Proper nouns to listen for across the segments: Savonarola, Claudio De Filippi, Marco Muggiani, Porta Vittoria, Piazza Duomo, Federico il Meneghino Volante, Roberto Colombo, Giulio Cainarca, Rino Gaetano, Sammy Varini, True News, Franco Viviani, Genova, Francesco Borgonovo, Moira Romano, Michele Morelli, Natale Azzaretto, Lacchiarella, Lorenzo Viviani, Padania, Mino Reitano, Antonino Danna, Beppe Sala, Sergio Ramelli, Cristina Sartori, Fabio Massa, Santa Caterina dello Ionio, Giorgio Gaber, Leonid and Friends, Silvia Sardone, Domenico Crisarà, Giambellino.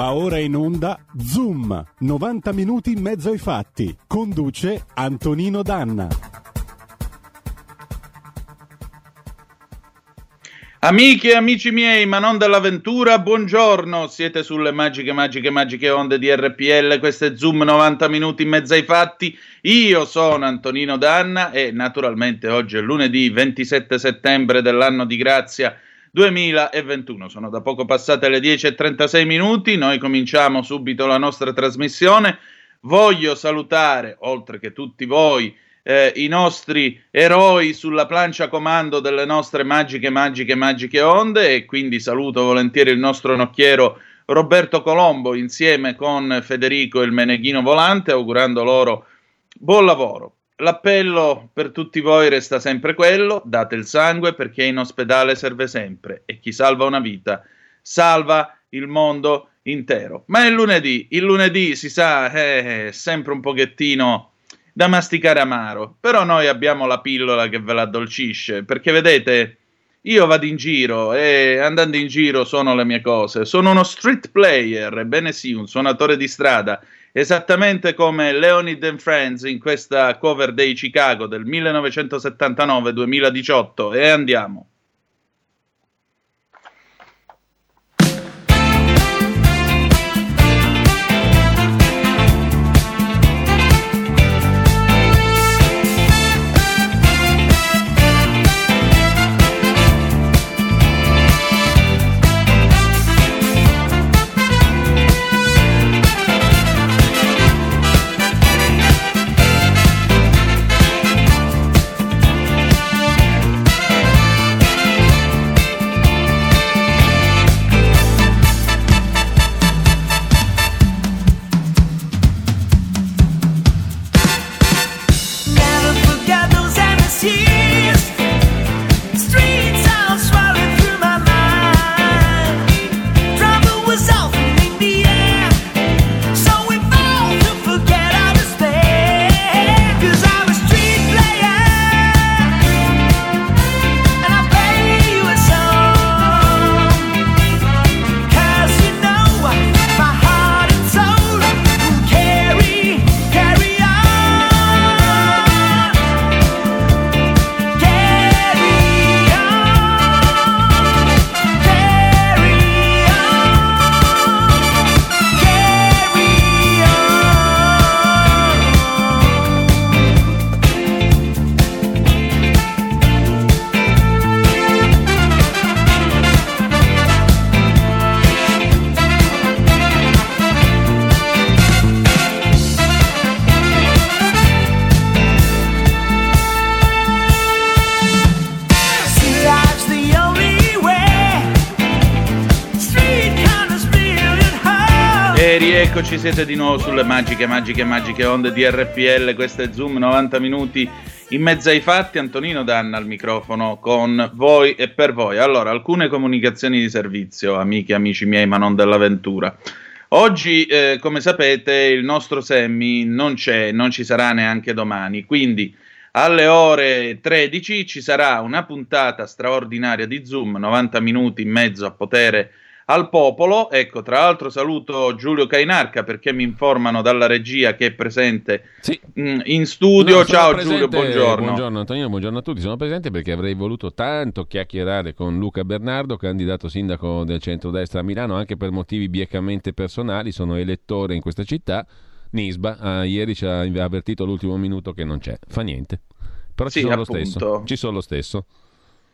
Va ora in onda Zoom, 90 minuti in mezzo ai fatti. Conduce Antonino Danna. Amiche e amici miei, ma non dell'avventura, buongiorno. Siete sulle magiche onde di RPL. Questo è Zoom, 90 minuti in mezzo ai fatti. Io sono Antonino Danna e naturalmente oggi è lunedì 27 settembre dell'anno di grazia 2021. Sono da poco passate le 10:36 minuti, noi cominciamo subito la nostra trasmissione. Voglio salutare, oltre che tutti voi, i nostri eroi sulla plancia comando delle nostre magiche onde, e quindi saluto volentieri il nostro nocchiero Roberto Colombo insieme con Federico il Meneghino Volante, augurando loro buon lavoro. L'appello per tutti voi resta sempre quello: date il sangue, perché in ospedale serve sempre e chi salva una vita salva il mondo intero. Ma è lunedì, il lunedì si sa è sempre un pochettino da masticare amaro, però noi abbiamo la pillola che ve l'addolcisce, perché vedete, io vado in giro e andando in giro sono le mie cose, sono uno street player, ebbene sì, un suonatore di strada, esattamente come Leonid and Friends in questa cover dei Chicago del 1979-2018. E andiamo. Ci siete di nuovo sulle magiche onde di RPL. Questo è Zoom, 90 minuti in mezzo ai fatti. Antonino Danna al microfono con voi e per voi. Allora, alcune comunicazioni di servizio, amiche e amici miei, ma non dell'avventura. Oggi, come sapete, il nostro Sammy non c'è, non ci sarà neanche domani, quindi alle ore 13 ci sarà una puntata straordinaria di Zoom, 90 minuti in mezzo a potere al popolo. Ecco, tra l'altro saluto Giulio Cainarca, perché mi informano dalla regia che è presente in studio. No, ciao presente, Giulio, buongiorno. Buongiorno Antonino, buongiorno a tutti. Sono presente perché avrei voluto tanto chiacchierare con Luca Bernardo, candidato sindaco del centrodestra a Milano, anche per motivi biecamente personali. Sono elettore in questa città. Nisba ieri ci ha avvertito all'ultimo minuto che non c'è, fa niente, però sì, ci sono lo stesso.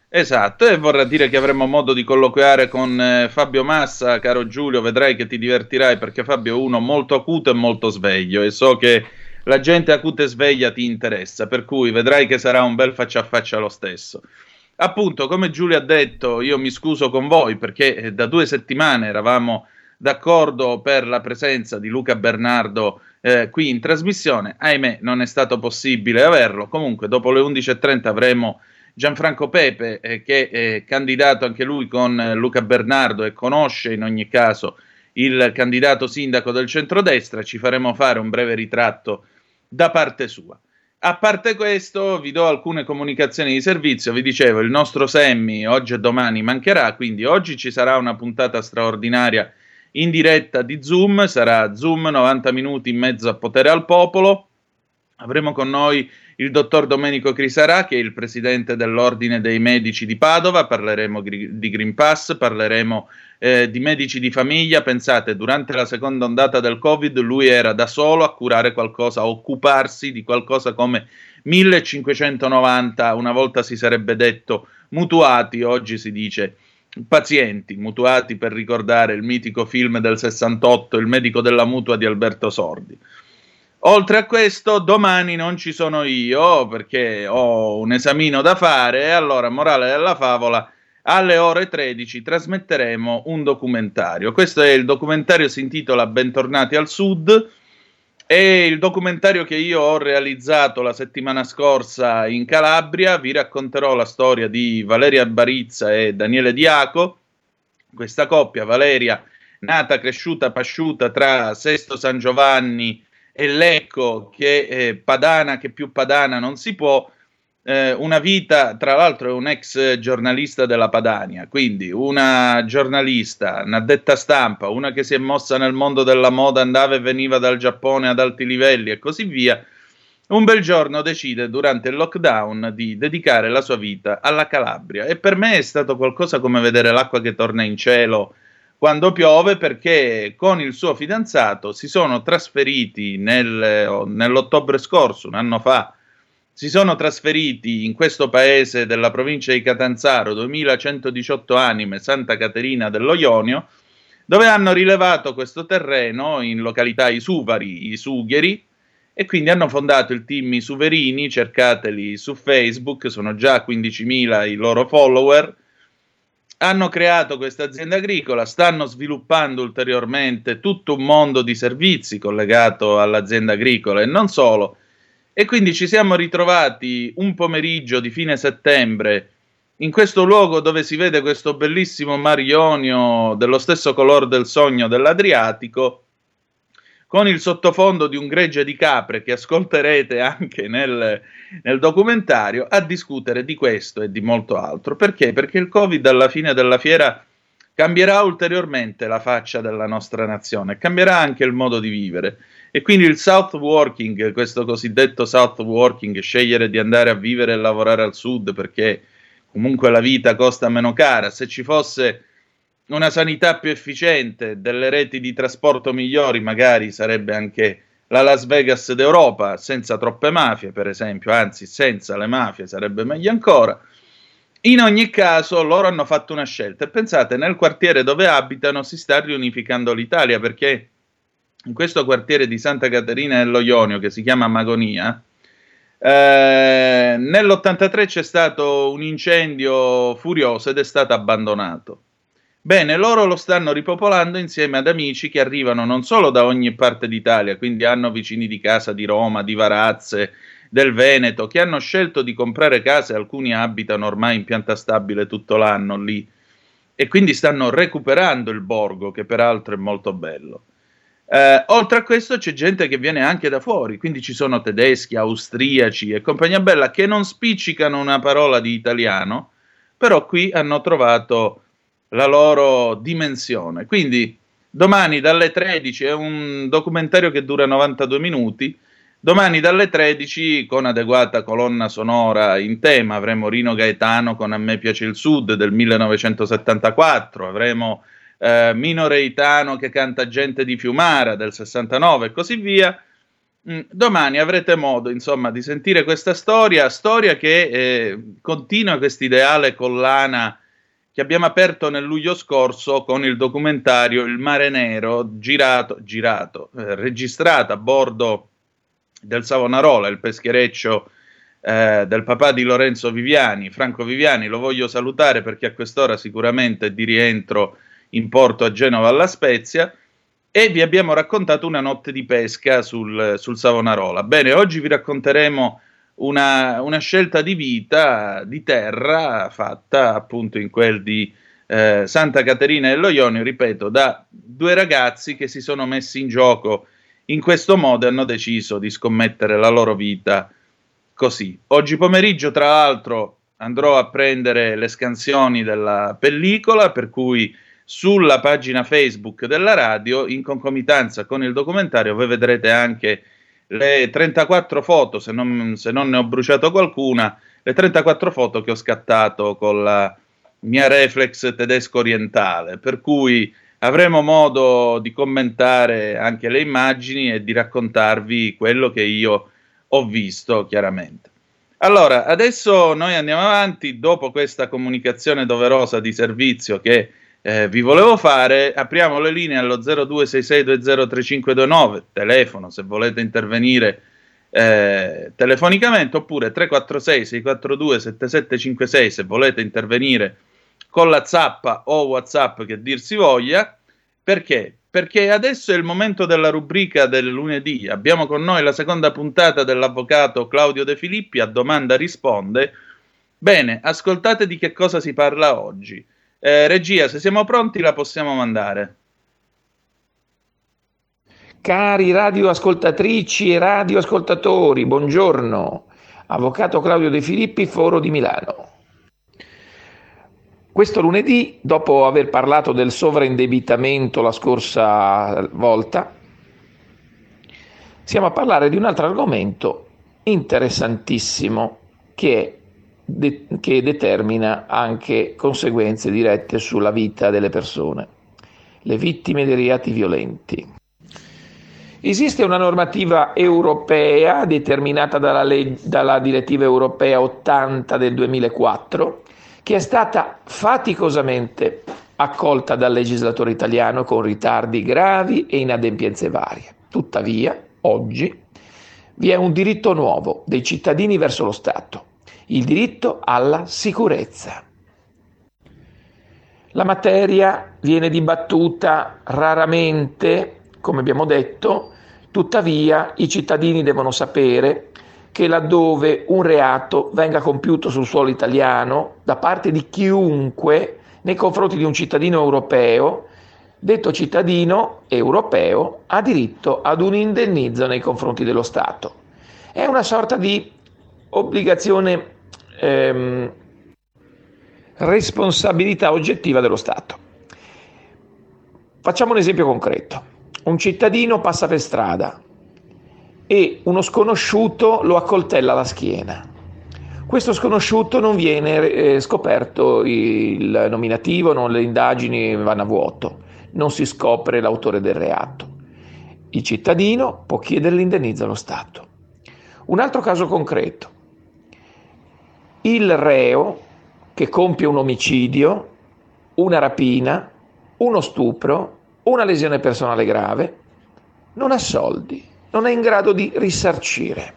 Esatto, e vorrà dire che avremo modo di colloquiare con Fabio Massa. Caro Giulio, vedrai che ti divertirai, perché Fabio è uno molto acuto e molto sveglio, e so che la gente acuta e sveglia ti interessa, per cui vedrai che sarà un bel faccia a faccia lo stesso. Appunto, come Giulio ha detto, io mi scuso con voi perché da 2 settimane eravamo d'accordo per la presenza di Luca Bernardo qui in trasmissione. Ahimè, non è stato possibile averlo. Comunque dopo le 11:30 avremo Gianfranco Pepe, che è candidato anche lui con Luca Bernardo e conosce in ogni caso il candidato sindaco del centrodestra. Ci faremo fare un breve ritratto da parte sua. A parte questo, vi do alcune comunicazioni di servizio. Vi dicevo, il nostro Sammy oggi e domani mancherà, quindi oggi ci sarà una puntata straordinaria in diretta di Zoom, sarà Zoom 90 minuti in mezzo a Potere al Popolo. Avremo con noi il dottor Domenico Crisarà, che è il presidente dell'Ordine dei Medici di Padova, parleremo di Green Pass, parleremo di medici di famiglia. Pensate, durante la seconda ondata del Covid lui era da solo a curare qualcosa, a occuparsi di qualcosa come 1590, una volta si sarebbe detto mutuati, oggi si dice pazienti, mutuati per ricordare il mitico film del 68, Il medico della mutua di Alberto Sordi. Oltre a questo, domani non ci sono io perché ho un esamino da fare e allora, morale della favola, alle ore 13 trasmetteremo un documentario. Questo è il documentario, si intitola Bentornati al Sud, è il documentario che io ho realizzato la settimana scorsa in Calabria. Vi racconterò la storia di Valeria Barizza e Daniele Diaco, questa coppia, Valeria, nata, cresciuta, pasciuta tra Sesto San Giovanni e Lecco, che è padana che più padana non si può, una vita, tra l'altro è un ex giornalista della Padania, quindi una giornalista, un'addetta stampa, una che si è mossa nel mondo della moda, andava e veniva dal Giappone ad alti livelli e così via, un bel giorno decide durante il lockdown di dedicare la sua vita alla Calabria e per me è stato qualcosa come vedere l'acqua che torna in cielo quando piove, perché con il suo fidanzato si sono trasferiti nell'ottobre scorso, un anno fa, si sono trasferiti in questo paese della provincia di Catanzaro, 2118 anime, Santa Caterina dello Ionio, dove hanno rilevato questo terreno in località Isuvari, Isugheri, e quindi hanno fondato il team Isuverini, cercateli su Facebook, sono già 15.000 i loro follower. Hanno creato questa azienda agricola, stanno sviluppando ulteriormente tutto un mondo di servizi collegato all'azienda agricola e non solo. E quindi ci siamo ritrovati un pomeriggio di fine settembre in questo luogo dove si vede questo bellissimo Mar Ionio dello stesso color del sogno dell'Adriatico, con il sottofondo di un gregge di capre che ascolterete anche nel documentario, a discutere di questo e di molto altro. Perché? Perché il Covid alla fine della fiera cambierà ulteriormente la faccia della nostra nazione, cambierà anche il modo di vivere e quindi il South Working, questo cosiddetto South Working, scegliere di andare a vivere e lavorare al sud perché comunque la vita costa meno cara, se ci fosse una sanità più efficiente, delle reti di trasporto migliori, magari sarebbe anche la Las Vegas d'Europa, senza troppe mafie per esempio, anzi senza le mafie sarebbe meglio ancora. In ogni caso loro hanno fatto una scelta e pensate, nel quartiere dove abitano si sta riunificando l'Italia, perché in questo quartiere di Santa Caterina dello Ionio che si chiama Magonia, nell'83 c'è stato un incendio furioso ed è stato abbandonato. Bene, loro lo stanno ripopolando insieme ad amici che arrivano non solo da ogni parte d'Italia, quindi hanno vicini di casa di Roma, di Varazze, del Veneto, che hanno scelto di comprare case, alcuni abitano ormai in pianta stabile tutto l'anno lì, e quindi stanno recuperando il borgo, che peraltro è molto bello. Oltre a questo c'è gente che viene anche da fuori, quindi ci sono tedeschi, austriaci e compagnia bella, che non spiccicano una parola di italiano, però qui hanno trovato la loro dimensione. Quindi domani dalle 13, è un documentario che dura 92 minuti, domani dalle 13 con adeguata colonna sonora in tema avremo Rino Gaetano con A me piace il Sud del 1974, avremo Mino Reitano che canta Gente di Fiumara del 69 e così via. Domani avrete modo, insomma, di sentire questa storia che continua quest'ideale collana che abbiamo aperto nel luglio scorso con il documentario Il Mare Nero, registrato a bordo del Savonarola, il peschereccio del papà di Lorenzo Viviani, Franco Viviani, lo voglio salutare perché a quest'ora sicuramente è di rientro in porto a Genova alla Spezia, e vi abbiamo raccontato una notte di pesca sul Savonarola. Bene, oggi vi racconteremo una scelta di vita, di terra, fatta appunto in quel di Santa Caterina dello Ionio, ripeto, da due ragazzi che si sono messi in gioco in questo modo e hanno deciso di scommettere la loro vita così. Oggi pomeriggio, tra l'altro, andrò a prendere le scansioni della pellicola, per cui sulla pagina Facebook della radio, in concomitanza con il documentario. Voi vedrete anche le 34 foto, se non ne ho bruciato qualcuna, le 34 foto che ho scattato con la mia reflex tedesco orientale, per cui avremo modo di commentare anche le immagini e di raccontarvi quello che io ho visto chiaramente. Allora, adesso noi andiamo avanti, dopo questa comunicazione doverosa di servizio che vi volevo fare, apriamo le linee allo 0266203529, telefono se volete intervenire telefonicamente, oppure 346-642-7756 se volete intervenire con la zappa o WhatsApp, che dir si voglia. Perché? Perché adesso è il momento della rubrica del lunedì. Abbiamo con noi la seconda puntata dell'avvocato Claudio De Filippi, a domanda risponde. Bene, ascoltate di che cosa si parla oggi. Regia, se siamo pronti la possiamo mandare. Cari radioascoltatrici e radioascoltatori, buongiorno. Avvocato Claudio De Filippi, Foro di Milano. Questo lunedì, dopo aver parlato del sovraindebitamento la scorsa volta, siamo a parlare di un altro argomento interessantissimo che determina anche conseguenze dirette sulla vita delle persone, le vittime dei reati violenti. Esiste una normativa europea determinata dalla direttiva europea 80 del 2004, che è stata faticosamente accolta dal legislatore italiano con ritardi gravi e inadempienze varie. Tuttavia, oggi vi è un diritto nuovo dei cittadini verso lo Stato, il diritto alla sicurezza. La materia viene dibattuta raramente, come abbiamo detto, tuttavia i cittadini devono sapere che laddove un reato venga compiuto sul suolo italiano da parte di chiunque nei confronti di un cittadino europeo, detto cittadino europeo ha diritto ad un indennizzo nei confronti dello Stato. È una sorta di obbligazione, responsabilità oggettiva dello Stato. Facciamo un esempio concreto. Un cittadino passa per strada e uno sconosciuto lo accoltella alla schiena. Questo sconosciuto non viene scoperto il nominativo, le indagini vanno a vuoto, non si scopre l'autore del reato. Il cittadino può chiedere l'indennizzo allo Stato. Un altro caso concreto. Il reo che compie un omicidio, una rapina, uno stupro, una lesione personale grave, non ha soldi. Non è in grado di risarcire.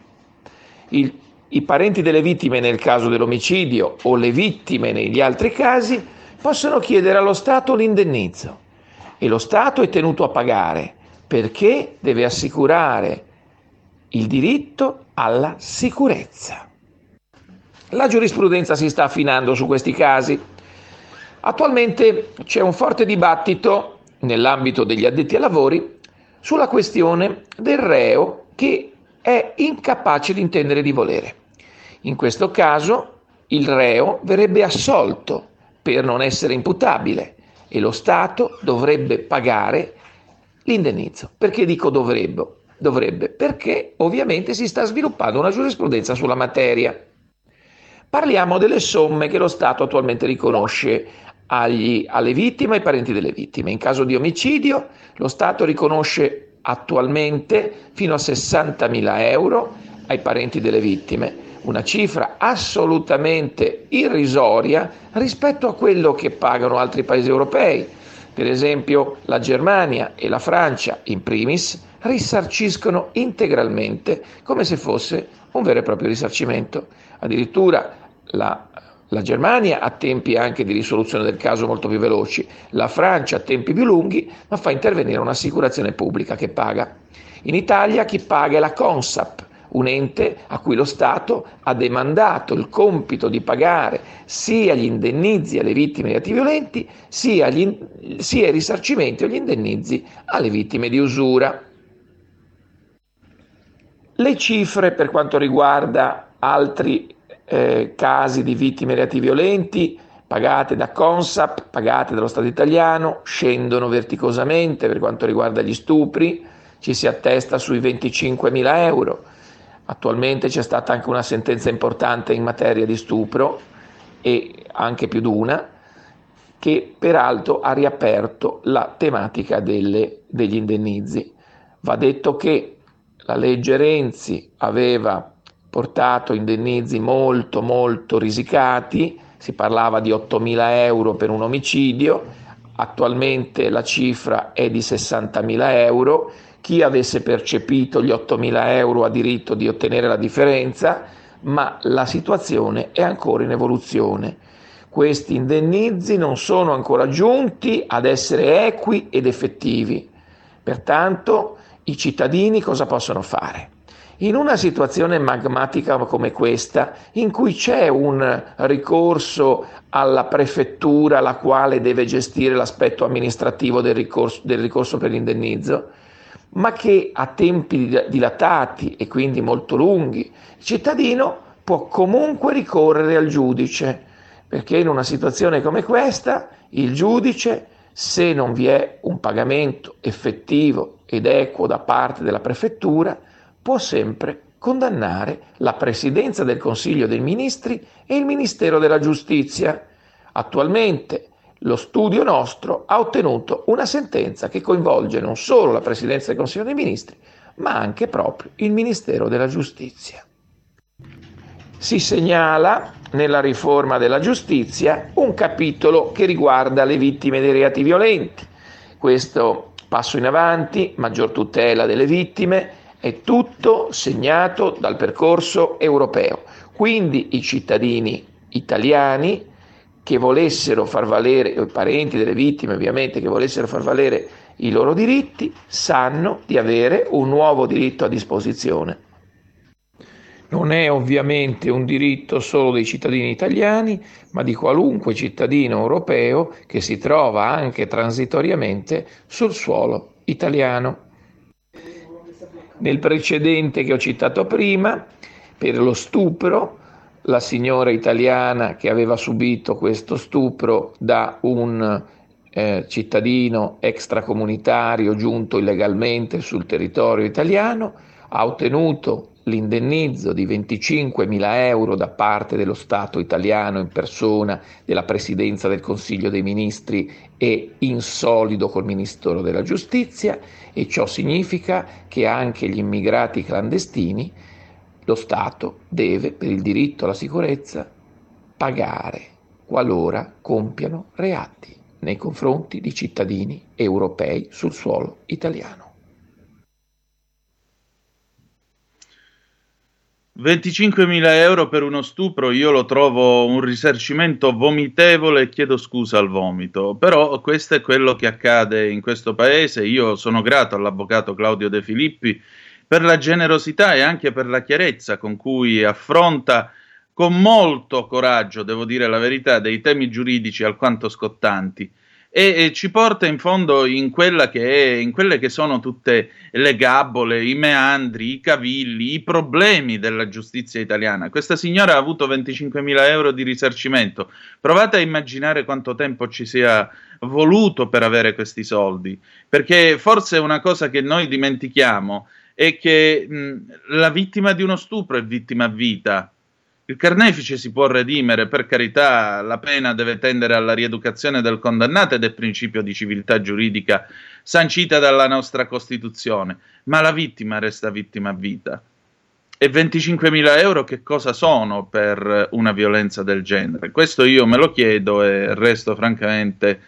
I parenti delle vittime nel caso dell'omicidio o le vittime negli altri casi possono chiedere allo Stato l'indennizzo e lo Stato è tenuto a pagare perché deve assicurare il diritto alla sicurezza. La giurisprudenza si sta affinando su questi casi. Attualmente c'è un forte dibattito nell'ambito degli addetti ai lavori sulla questione del reo che è incapace di intendere e di volere. In questo caso il reo verrebbe assolto per non essere imputabile e lo Stato dovrebbe pagare l'indennizzo. Perché dico dovrebbe? Perché ovviamente si sta sviluppando una giurisprudenza sulla materia. Parliamo delle somme che lo Stato attualmente riconosce alle vittime e ai parenti delle vittime. In caso di omicidio lo Stato riconosce attualmente fino a 60.000 euro ai parenti delle vittime, una cifra assolutamente irrisoria rispetto a quello che pagano altri paesi europei. Per esempio la Germania e la Francia in primis risarciscono integralmente come se fosse un vero e proprio risarcimento. Addirittura la Germania ha tempi anche di risoluzione del caso molto più veloci, la Francia ha tempi più lunghi, ma fa intervenire un'assicurazione pubblica che paga. In Italia chi paga è la CONSAP, un ente a cui lo Stato ha demandato il compito di pagare sia gli indennizzi alle vittime di atti violenti, sia i risarcimenti o gli indennizzi alle vittime di usura. Le cifre per quanto riguarda altri casi di vittime di reati violenti pagate da CONSAP, pagate dallo Stato italiano, scendono verticosamente per quanto riguarda gli stupri, ci si attesta sui 25.000 euro. Attualmente c'è stata anche una sentenza importante in materia di stupro, e anche più di una, che peraltro ha riaperto la tematica degli indennizzi. Va detto che la legge Renzi aveva portato indennizzi molto molto risicati, si parlava di 8.000 euro per un omicidio, attualmente la cifra è di 60.000 euro, chi avesse percepito gli 8.000 euro ha diritto di ottenere la differenza, ma la situazione è ancora in evoluzione. Questi indennizzi non sono ancora giunti ad essere equi ed effettivi, pertanto i cittadini cosa possono fare? In una situazione magmatica come questa, in cui c'è un ricorso alla prefettura, la quale deve gestire l'aspetto amministrativo del ricorso per l'indennizzo, ma che ha tempi dilatati e quindi molto lunghi, il cittadino può comunque ricorrere al giudice, perché in una situazione come questa il giudice, se non vi è un pagamento effettivo ed equo da parte della prefettura, può sempre condannare la Presidenza del Consiglio dei Ministri e il Ministero della Giustizia. Attualmente lo studio nostro ha ottenuto una sentenza che coinvolge non solo la Presidenza del Consiglio dei Ministri, ma anche proprio il Ministero della Giustizia. Si segnala nella riforma della giustizia un capitolo che riguarda le vittime dei reati violenti. Questo passo in avanti, maggior tutela delle vittime, è tutto segnato dal percorso europeo. Quindi i cittadini italiani che volessero far valere, i parenti delle vittime ovviamente, che volessero far valere i loro diritti, sanno di avere un nuovo diritto a disposizione. Non è ovviamente un diritto solo dei cittadini italiani, ma di qualunque cittadino europeo che si trova anche transitoriamente sul suolo italiano. Nel precedente che ho citato prima, per lo stupro, la signora italiana che aveva subito questo stupro da un cittadino extracomunitario giunto illegalmente sul territorio italiano ha ottenuto l'indennizzo di 25.000 euro da parte dello Stato italiano in persona, della Presidenza del Consiglio dei Ministri e in solido col Ministero della Giustizia, e ciò significa che anche gli immigrati clandestini lo Stato deve, per il diritto alla sicurezza, pagare qualora compiano reati nei confronti di cittadini europei sul suolo italiano. 25.000 euro per uno stupro, io lo trovo un risarcimento vomitevole e chiedo scusa al vomito, però questo è quello che accade in questo paese. Io sono grato all'avvocato Claudio De Filippi per la generosità e anche per la chiarezza con cui affronta, con molto coraggio, devo dire la verità, dei temi giuridici alquanto scottanti e ci porta in fondo in quelle che sono tutte le gabbole, i meandri, i cavilli, i problemi della giustizia italiana. Questa signora ha avuto 25.000 euro di risarcimento. Provate a immaginare quanto tempo ci sia voluto per avere questi soldi, perché forse è una cosa che noi dimentichiamo è che la vittima di uno stupro è vittima a vita. Il carnefice si può redimere, per carità, la pena deve tendere alla rieducazione del condannato ed è principio di civiltà giuridica sancita dalla nostra Costituzione, ma la vittima resta vittima a vita. E 25.000 euro che cosa sono per una violenza del genere? Questo io me lo chiedo e resto francamente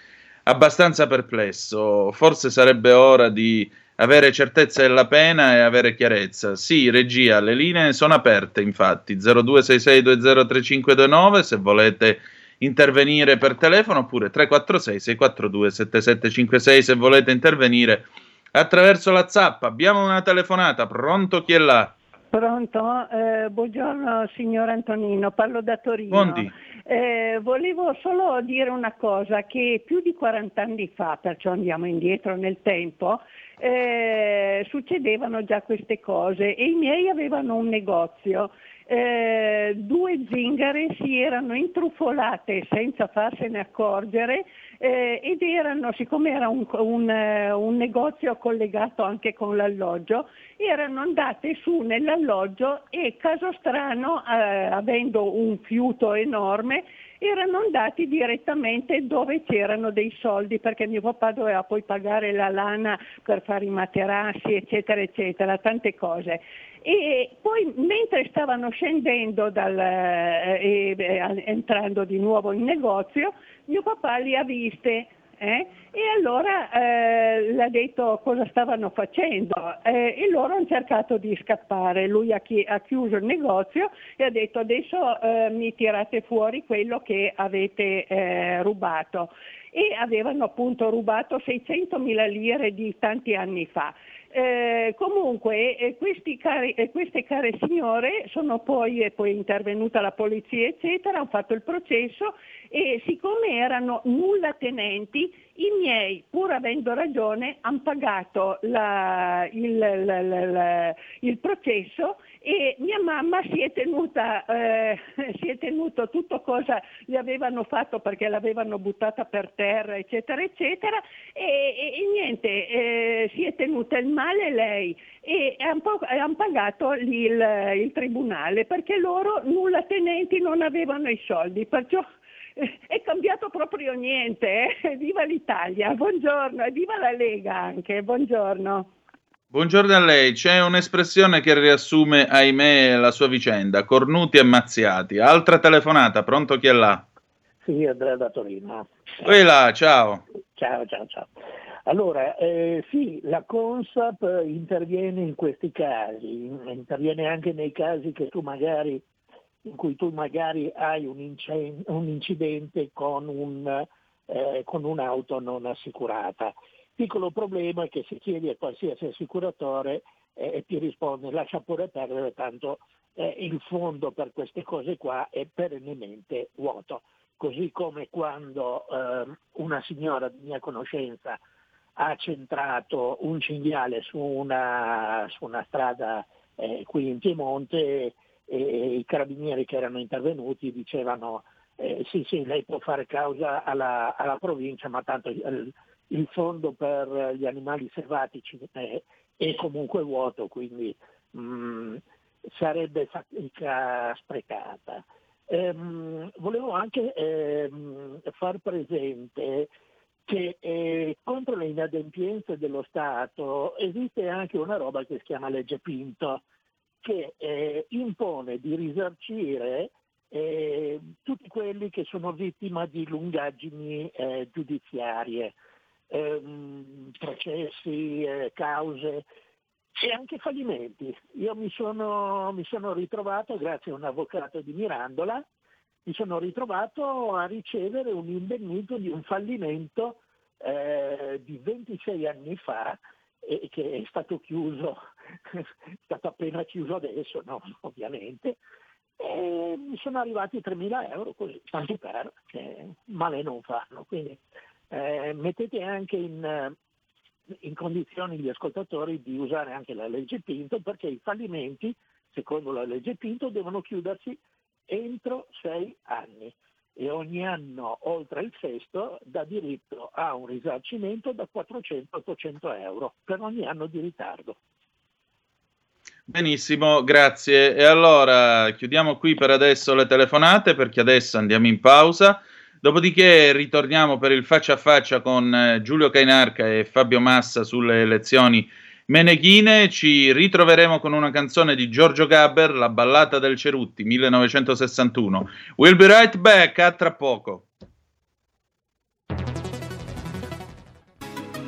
abbastanza perplesso. Forse sarebbe ora di avere certezza della pena e avere chiarezza. Sì, regia, le linee sono aperte, infatti, 0266203529, se volete intervenire per telefono, oppure 346-642-7756, se volete intervenire attraverso la zappa. Abbiamo una telefonata, pronto, chi è là? Pronto, buongiorno signor Antonino, parlo da Torino. Volevo solo dire una cosa, che più di 40 anni fa, perciò andiamo indietro nel tempo, succedevano già queste cose e i miei avevano un negozio. due zingare si erano intrufolate senza farsene accorgere, ed erano, siccome era un negozio collegato anche con l'alloggio, erano andate su nell'alloggio e caso strano, avendo un fiuto enorme, erano andati direttamente dove c'erano dei soldi, perché mio papà doveva poi pagare la lana per fare i materassi, eccetera eccetera, tante cose. E poi mentre stavano scendendo entrando di nuovo in negozio, mio papà li ha viste, e allora le ha detto cosa stavano facendo, e loro hanno cercato di scappare. Lui ha chiuso il negozio e ha detto: adesso mi tirate fuori quello che avete rubato. E avevano appunto rubato 600.000 lire di tanti anni fa. Comunque queste care signore sono poi intervenuta la polizia eccetera, hanno fatto il processo, e siccome erano nullatenenti, i miei, pur avendo ragione, hanno pagato il processo, e mia mamma si è tenuto tutto cosa gli avevano fatto, perché l'avevano buttata per terra eccetera eccetera, e niente, si è tenuta il male lei, e hanno pagato il tribunale, perché loro nullatenenti non avevano i soldi, perciò è cambiato proprio niente, eh? Viva l'Italia, buongiorno, e viva la Lega anche, buongiorno. Buongiorno a lei. C'è un'espressione che riassume, ahimè, la sua vicenda: cornuti e mazziati. Altra telefonata, pronto, chi è là? Sì, Andrea da Torino. E là, ciao. Ciao. Allora, sì, la CONSAP interviene in questi casi, interviene anche nei casi che in cui tu magari hai un incidente con un'auto non assicurata. Il piccolo problema è che se chiedi a qualsiasi assicuratore e ti risponde: lascia pure perdere, tanto il fondo per queste cose qua è perennemente vuoto. Così come quando una signora di mia conoscenza ha centrato un cinghiale su una strada qui in Piemonte, e i carabinieri che erano intervenuti dicevano sì, lei può fare causa alla provincia, ma tanto il fondo per gli animali selvatici è comunque vuoto, quindi sarebbe fatica sprecata. Volevo anche far presente che contro le inadempienze dello Stato esiste anche una roba che si chiama legge Pinto, che impone di risarcire tutti quelli che sono vittima di lungaggini giudiziarie, processi, cause e anche fallimenti. Io mi sono ritrovato, grazie a un avvocato di Mirandola, a ricevere un indennizzo di un fallimento di 26 anni fa, che è stato chiuso, è stato appena chiuso adesso, no, ovviamente, e mi sono arrivati 3.000 euro così, tanto per, male non fanno, quindi mettete anche in condizioni gli ascoltatori di usare anche la legge Pinto, perché i fallimenti, secondo la legge Pinto, devono chiudersi entro 6 anni, e ogni anno oltre il sesto dà diritto a un risarcimento da 400 a 800 euro per ogni anno di ritardo. Benissimo, grazie. E allora chiudiamo qui per adesso le telefonate, perché adesso andiamo in pausa. Dopodiché ritorniamo per il faccia a faccia con Giulio Cainarca e Fabio Massa sulle elezioni meneghine. Ci ritroveremo con una canzone di Giorgio Gaber, La ballata del Cerutti, 1961. We'll be right back, a tra poco.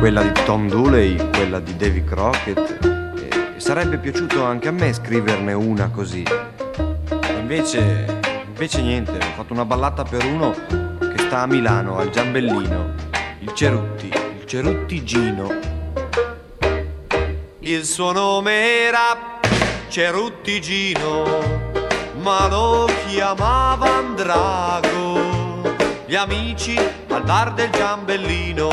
quella di Tom Dooley, quella di Davy Crockett, e sarebbe piaciuto anche a me scriverne una così. Invece niente, ho fatto una ballata per uno che sta a Milano, al Giambellino, il Cerutti Gino. Il suo nome era Cerutti Gino, ma lo chiamavan Drago. Gli amici al bar del Giambellino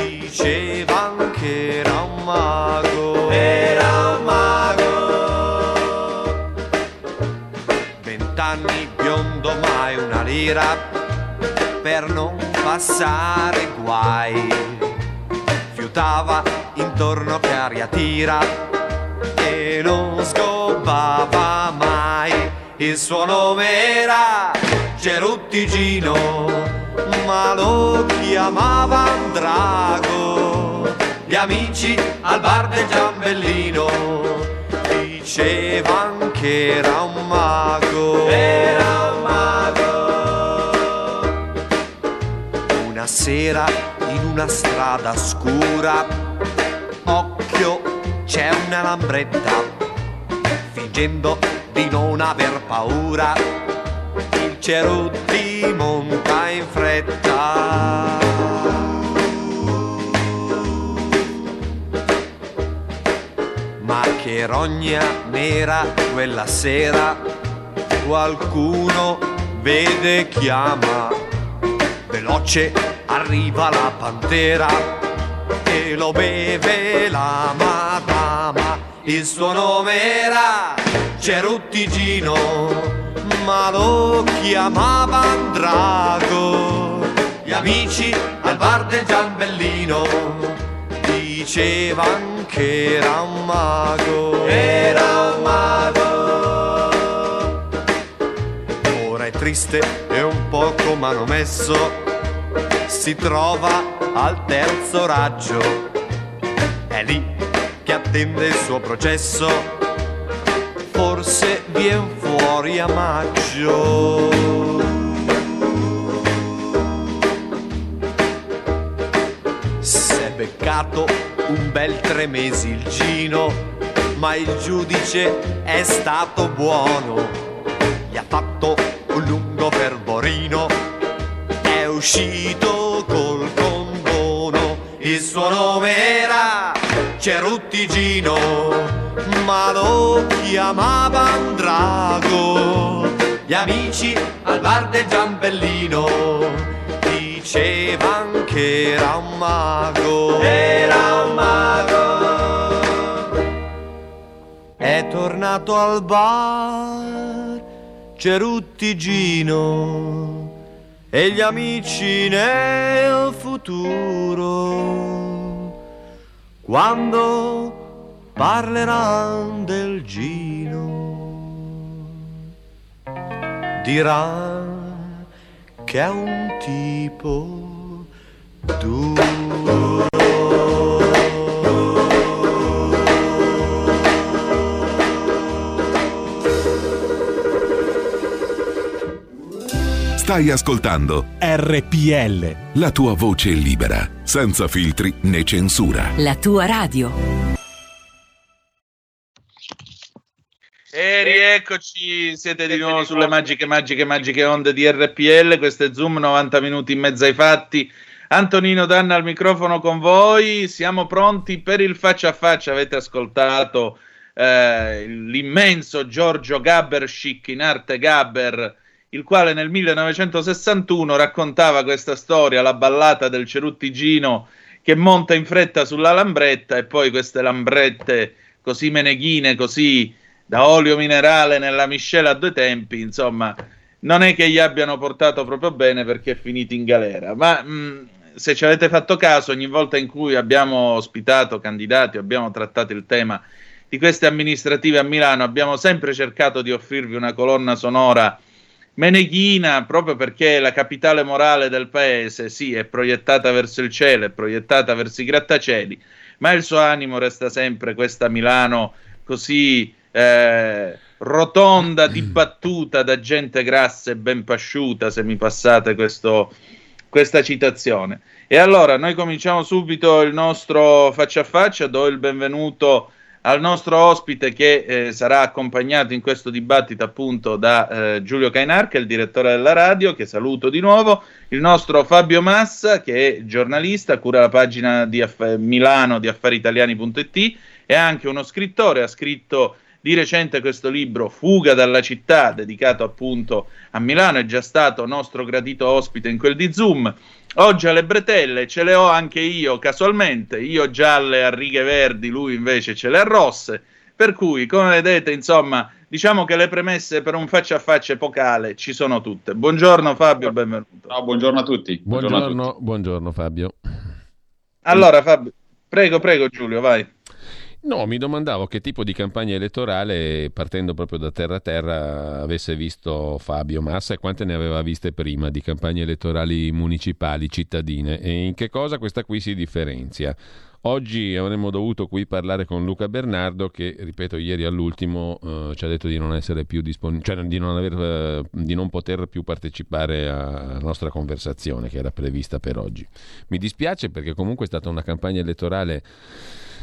dicevan che era un mago. Era un mago. 20 anni, biondo, mai una lira, per non passare guai. Fiutava intorno che aria tira e non sgobbava mai. Il suo nome era Cerutti Gino, ma lo chiamavan Drago. Gli amici al bar del Giambellino dicevan che era un mago. Era un mago. Una sera in una strada scura, occhio, c'è una lambretta. Fingendo di non aver paura, il Cerutti monta in fretta. Ma che rogna nera quella sera, qualcuno vede, chiama. Veloce arriva la pantera e lo beve la madama. Il suo nome era Cerutti Gino, ma lo chiamavan Drago. Gli amici al bar del Giambellino dicevan che era un mago. Era un mago. Ora è triste e un po' comanomesso, si trova al terzo raggio. È lì che attende il suo processo, forse vien fuori a maggio. S'è beccato un bel 3 mesi il Gino, ma il giudice è stato buono. Gli ha fatto un lungo fervorino, è uscito col condono. Il suo nome era Cerutti Gino, ma lo chiamavan Drago. Gli amici al bar del Giambellino dicevan che era un mago. Era un mago. È tornato al bar Cerutti Gino e gli amici nel futuro, quando parleranno del Gino, diranno che è un tipo duro. Stai ascoltando RPL, la tua voce libera, senza filtri né censura. La tua radio. E rieccoci, siete di nuovo sulle magiche onde di RPL, questo è Zoom, 90 minuti in mezzo ai fatti. Antonino Danna al microfono con voi, siamo pronti per il faccia a faccia. Avete ascoltato l'immenso Giorgio Gaber, chic in arte Gaber, il quale nel 1961 raccontava questa storia, la ballata del Cerutti Gino che monta in fretta sulla lambretta, e poi queste lambrette così meneghine, così da olio minerale nella miscela a 2 tempi, insomma, non è che gli abbiano portato proprio bene, perché è finito in galera. Ma se ci avete fatto caso, ogni volta in cui abbiamo ospitato candidati, abbiamo trattato il tema di queste amministrative a Milano, abbiamo sempre cercato di offrirvi una colonna sonora meneghina, proprio perché la capitale morale del paese, sì, è proiettata verso il cielo, è proiettata verso i grattacieli, ma il suo animo resta sempre questa Milano così rotonda, dibattuta da gente grassa e ben pasciuta, se mi passate questo questa citazione. E allora noi cominciamo subito il nostro faccia a faccia, do il benvenuto al nostro ospite che sarà accompagnato in questo dibattito appunto da Giulio Cainarca, il direttore della radio, che saluto di nuovo, il nostro Fabio Massa che è giornalista, cura la pagina di Milano di affariitaliani.it, è anche uno scrittore, ha scritto di recente questo libro Fuga dalla città, dedicato appunto a Milano, è già stato nostro gradito ospite in quel di Zoom. Oggi alle bretelle ce le ho anche io casualmente, io gialle a righe verdi, lui invece ce le ha rosse, per cui come vedete insomma diciamo che le premesse per un faccia a faccia epocale ci sono tutte. Buongiorno Fabio, benvenuto. No, buongiorno a tutti. Buongiorno, a tutti. Buongiorno Fabio. Allora Fabio, prego Giulio, vai. No, mi domandavo che tipo di campagna elettorale, partendo proprio da terra, avesse visto Fabio Massa e quante ne aveva viste prima di campagne elettorali municipali, cittadine, e in che cosa questa qui si differenzia. Oggi avremmo dovuto qui parlare con Luca Bernardo che, ripeto, ieri all'ultimo ci ha detto di non essere più disponibile, cioè di non poter più partecipare alla nostra conversazione che era prevista per oggi. Mi dispiace perché comunque è stata una campagna elettorale,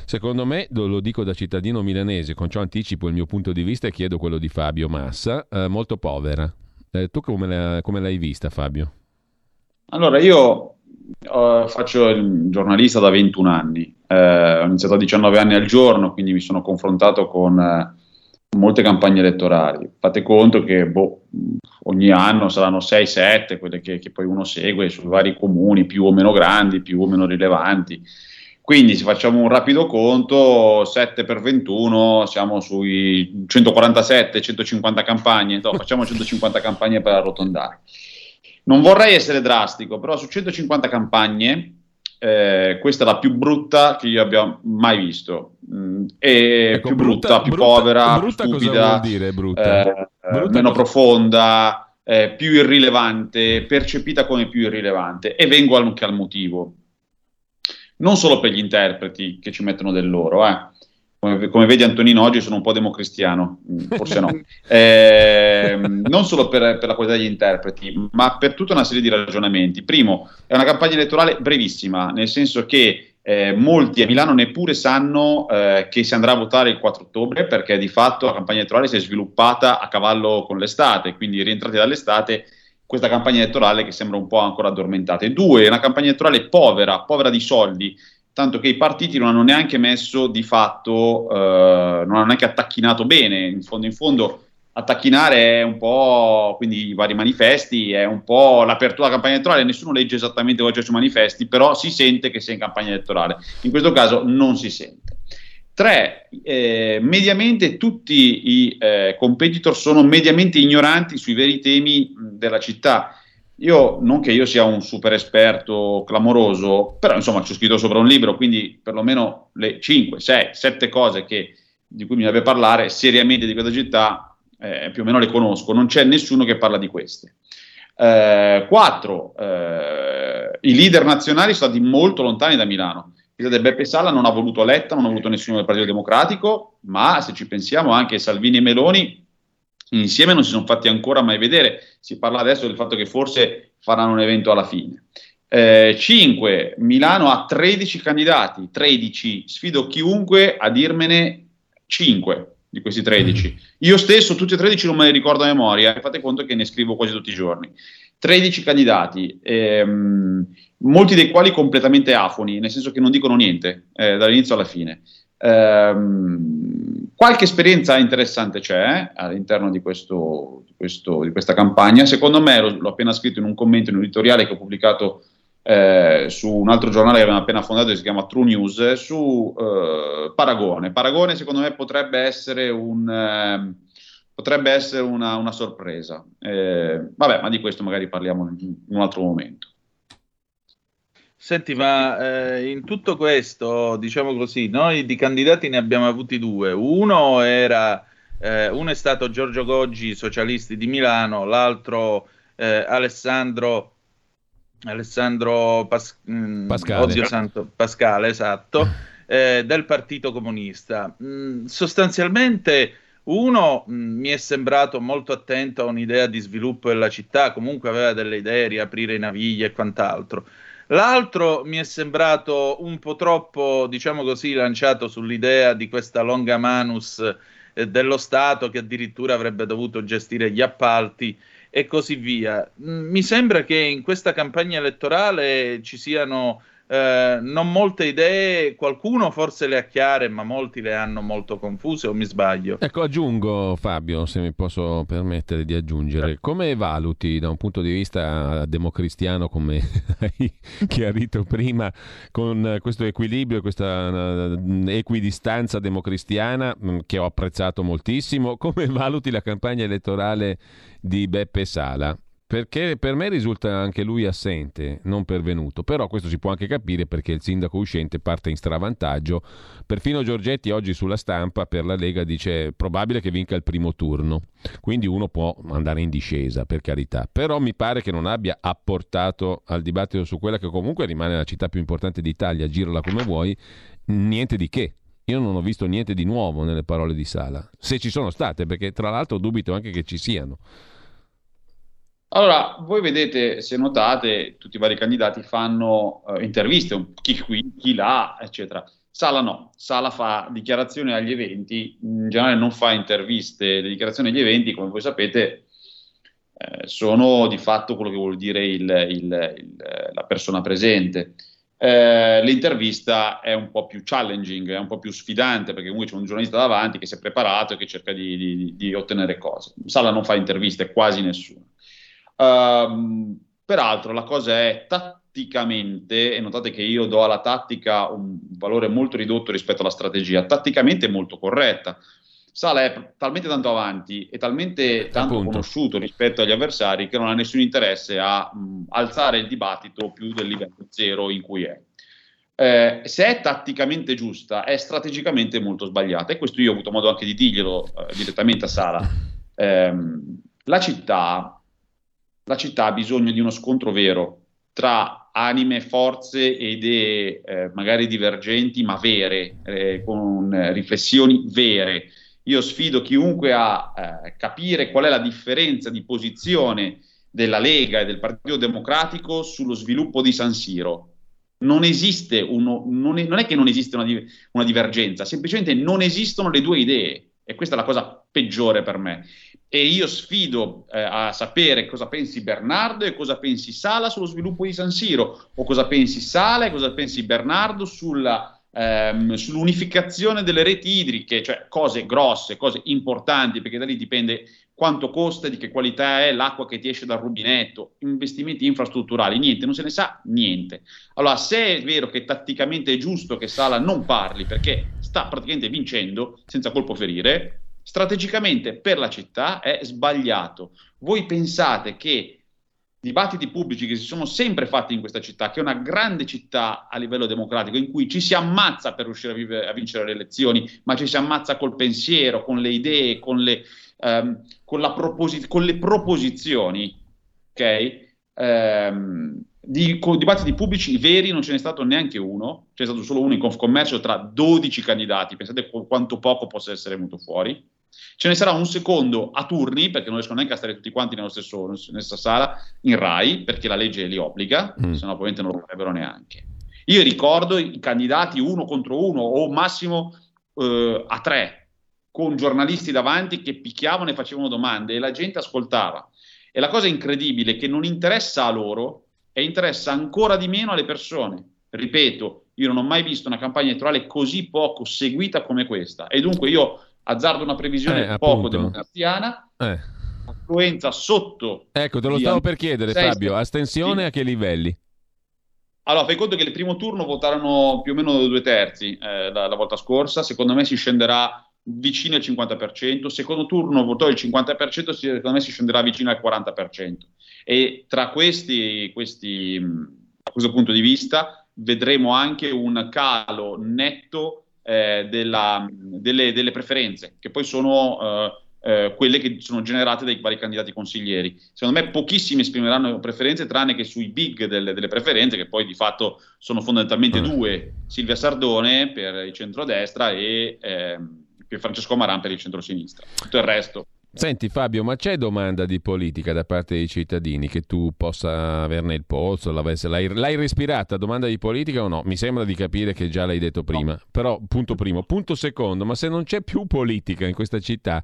secondo me, lo dico da cittadino milanese, con ciò anticipo il mio punto di vista e chiedo quello di Fabio Massa, molto povera. Tu come l'hai vista, Fabio? Allora, io faccio il giornalista da 21 anni, ho iniziato a 19 anni al giorno, quindi mi sono confrontato con molte campagne elettorali. Fate conto che ogni anno saranno 6-7 quelle che poi uno segue sui vari comuni, più o meno grandi, più o meno rilevanti. Quindi se facciamo un rapido conto, 7x21, siamo sui 147, 150 campagne, facciamo 150 campagne per arrotondare. Non vorrei essere drastico, però su 150 campagne, questa è la più brutta che io abbia mai visto. È ecco, più brutta, più povera, brutta più stupida, cosa vuol dire, brutta? Brutta meno cosa... profonda, più irrilevante, percepita come più irrilevante. E vengo anche al motivo. Non solo per gli interpreti che ci mettono del loro, come vedi Antonino oggi sono un po' democristiano, forse no, non solo per la qualità degli interpreti, ma per tutta una serie di ragionamenti. Primo, è una campagna elettorale brevissima, nel senso che molti a Milano neppure sanno che si andrà a votare il 4 ottobre, perché di fatto la campagna elettorale si è sviluppata a cavallo con l'estate, quindi rientrati dall'estate, questa campagna elettorale che sembra un po' ancora addormentata. E due, è una campagna elettorale povera di soldi, tanto che i partiti non hanno neanche messo di fatto, non hanno neanche attacchinato bene, in fondo attacchinare è un po', quindi i vari manifesti, è un po' l'apertura della campagna elettorale, nessuno legge esattamente cosa c'è sui manifesti, però si sente che si è in campagna elettorale, in questo caso non si sente. Tre, mediamente tutti i competitor sono mediamente ignoranti sui veri temi della città. Io, non che io sia un super esperto clamoroso, però insomma ci ho scritto sopra un libro, quindi perlomeno le 5, 6, 7 cose di cui mi deve parlare seriamente di questa città, più o meno le conosco, non c'è nessuno che parla di queste. 4, i leader nazionali sono stati molto lontani da Milano. Beppe Sala non ha voluto Letta, non ha voluto nessuno del Partito Democratico, ma se ci pensiamo anche Salvini e Meloni insieme non si sono fatti ancora mai vedere, si parla adesso del fatto che forse faranno un evento alla fine. 5, Milano ha 13 candidati, 13, sfido chiunque a dirmene 5 di questi 13, io stesso tutti e 13 non me li ricordo a memoria, fate conto che ne scrivo quasi tutti i giorni. 13 candidati, molti dei quali completamente afoni, nel senso che non dicono niente dall'inizio alla fine. Qualche esperienza interessante c'è all'interno di questa campagna, secondo me, l'ho appena scritto in un commento, in un editoriale che ho pubblicato su un altro giornale che abbiamo appena fondato che si chiama True News, su Paragone. Paragone secondo me potrebbe essere una sorpresa. Vabbè, ma di questo magari parliamo in un altro momento. Senti, ma in tutto questo, diciamo così, noi di candidati ne abbiamo avuti due. Uno è stato Giorgio Goggi, socialisti di Milano, l'altro Alessandro Pascale. Oddio santo, Pascale, esatto, del Partito Comunista. Sostanzialmente Uno mi è sembrato molto attento a un'idea di sviluppo della città, comunque aveva delle idee, riaprire i Navigli e quant'altro. L'altro mi è sembrato un po' troppo, diciamo così, lanciato sull'idea di questa longa manus dello Stato, che addirittura avrebbe dovuto gestire gli appalti e così via. Mi sembra che in questa campagna elettorale ci siano non molte idee, qualcuno forse le ha chiare, ma molti le hanno molto confuse, o mi sbaglio? Ecco, aggiungo, Fabio, se mi posso permettere di aggiungere, come valuti da un punto di vista democristiano, come hai chiarito prima, con questo equilibrio, questa equidistanza democristiana che ho apprezzato moltissimo, come valuti la campagna elettorale di Beppe Sala? Perché per me risulta anche lui assente, non pervenuto, però questo si può anche capire perché il sindaco uscente parte in stravantaggio. Perfino Giorgetti oggi sulla Stampa per la Lega dice probabile che vinca il primo turno, quindi uno può andare in discesa, per carità, però mi pare che non abbia apportato al dibattito su quella che comunque rimane la città più importante d'Italia, girala come vuoi, niente di che. Io non ho visto niente di nuovo nelle parole di Sala, se ci sono state, perché tra l'altro dubito anche che ci siano. Allora, voi vedete, se notate, tutti i vari candidati fanno interviste, chi qui, chi là, eccetera. Sala no, Sala fa dichiarazioni agli eventi, in generale non fa interviste. Le dichiarazioni agli eventi, come voi sapete, sono di fatto quello che vuol dire la persona presente. L'intervista è un po' più challenging, è un po' più sfidante, perché comunque c'è un giornalista davanti che si è preparato e che cerca di ottenere cose. Sala non fa interviste, quasi nessuno. Peraltro la cosa è tatticamente, e notate che io do alla tattica un valore molto ridotto rispetto alla strategia, tatticamente molto corretta. Sala è talmente tanto avanti e talmente tanto conosciuto rispetto agli avversari che non ha nessun interesse a alzare il dibattito più del livello zero in cui è. Se è tatticamente giusta, è strategicamente molto sbagliata, e questo io ho avuto modo anche di dirglielo direttamente a Sala. La città ha bisogno di uno scontro vero tra anime, forze e idee magari divergenti, ma vere, con riflessioni vere. Io sfido chiunque a capire qual è la differenza di posizione della Lega e del Partito Democratico sullo sviluppo di San Siro. Non è che non esiste una divergenza, semplicemente non esistono le due idee, e questa è la cosa peggiore per me. E io sfido a sapere cosa pensi Bernardo e cosa pensi Sala sullo sviluppo di San Siro, o cosa pensi Sala e cosa pensi Bernardo sull'unificazione delle reti idriche, cioè cose grosse, cose importanti, perché da lì dipende quanto costa e di che qualità è l'acqua che ti esce dal rubinetto, investimenti infrastrutturali, niente, non se ne sa niente. Allora, se è vero che tatticamente è giusto che Sala non parli perché sta praticamente vincendo senza colpo ferire, strategicamente per la città è sbagliato. Voi pensate che dibattiti pubblici che si sono sempre fatti in questa città, che è una grande città a livello democratico, in cui ci si ammazza per riuscire a vincere le elezioni, ma ci si ammazza col pensiero, con le idee, con le proposizioni, ok? Con dibattiti pubblici veri non ce n'è stato neanche uno, c'è stato solo uno in Confcommercio tra 12 candidati, pensate quanto poco possa essere venuto fuori. Ce ne sarà un secondo a turni, perché non riescono neanche a stare tutti quanti nella stessa sala, in Rai, perché la legge li obbliga, se no probabilmente non lo vorrebbero neanche. Io ricordo i candidati 1 contro 1 o massimo a 3, con giornalisti davanti che picchiavano e facevano domande e la gente ascoltava. E la cosa incredibile è che non interessa a loro, e interessa ancora di meno alle persone. Ripeto, io non ho mai visto una campagna elettorale così poco seguita come questa, e dunque io azzardo una previsione poco democratiana, affluenza sotto. Ecco, te lo stavo per chiedere, Fabio, astensione sì. A che livelli? Allora, fai conto che il primo turno votarono più o meno 2/3 la volta scorsa, secondo me si scenderà vicino al 50%, secondo turno votò il 50%, secondo me si scenderà vicino al 40%. E tra questi a questo punto di vista vedremo anche un calo netto delle preferenze, che poi sono quelle che sono generate dai vari candidati consiglieri. Secondo me pochissimi esprimeranno preferenze, tranne che sui big delle preferenze, che poi di fatto sono fondamentalmente due: Silvia Sardone per il centrodestra e che Francesco Maran per il centrosinistra. Tutto il resto. Senti Fabio, ma c'è domanda di politica da parte dei cittadini che tu possa averne il polso? L'hai respirata, domanda di politica o no? Mi sembra di capire che già l'hai detto prima, no. Però punto primo. Punto secondo, ma se non c'è più politica in questa città,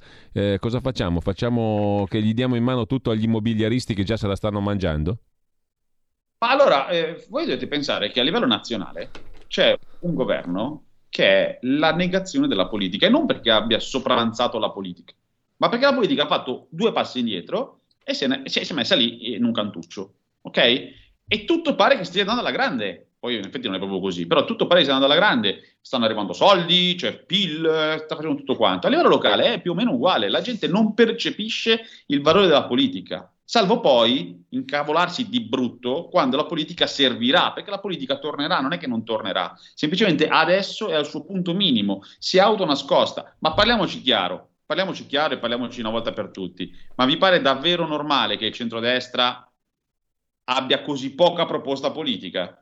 cosa facciamo? Facciamo che gli diamo in mano tutto agli immobiliaristi che già se la stanno mangiando? Ma allora, voi dovete pensare che a livello nazionale c'è un governo che è la negazione della politica, e non perché abbia sopravanzato la politica, ma perché la politica ha fatto due passi indietro e si è messa lì in un cantuccio, ok? E tutto pare che stia andando alla grande. Poi in effetti non è proprio così, però tutto pare che stia andando alla grande. Stanno arrivando soldi, c'è PIL, sta facendo tutto quanto. A livello locale è più o meno uguale, la gente non percepisce il valore della politica, salvo poi incavolarsi di brutto quando la politica servirà, perché la politica tornerà, non è che non tornerà, semplicemente adesso è al suo punto minimo, si è autonascosta. Ma parliamoci chiaro e parliamoci una volta per tutti, ma vi pare davvero normale che il centrodestra abbia così poca proposta politica?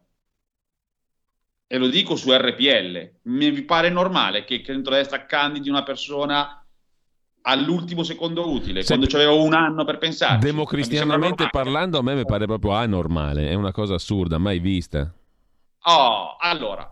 E lo dico su RPL, vi pare normale che il centrodestra candidi una persona all'ultimo secondo utile, quando c'avevo un anno per pensare? Democristianamente parlando a me mi pare proprio anormale, è una cosa assurda, mai vista. Oh, allora,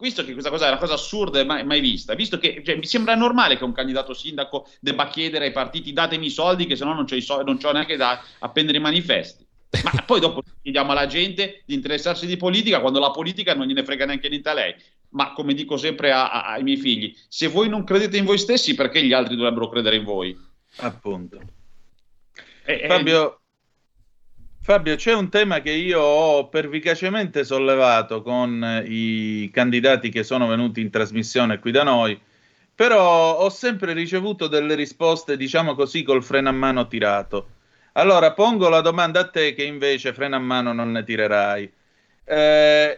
visto che questa cosa è una cosa assurda e mai vista, visto che mi sembra normale che un candidato sindaco debba chiedere ai partiti datemi i soldi che sennò non c'ho i soldi, non c'ho neanche da appendere i manifesti. Ma poi dopo chiediamo alla gente di interessarsi di politica quando la politica non gliene frega neanche niente a lei. Ma come dico sempre ai miei figli, se voi non credete in voi stessi, perché gli altri dovrebbero credere in voi? Appunto. Fabio, c'è un tema che io ho pervicacemente sollevato con i candidati che sono venuti in trasmissione qui da noi, però ho sempre ricevuto delle risposte, diciamo così, col freno a mano tirato. Allora pongo la domanda a te, che invece freno a mano non ne tirerai.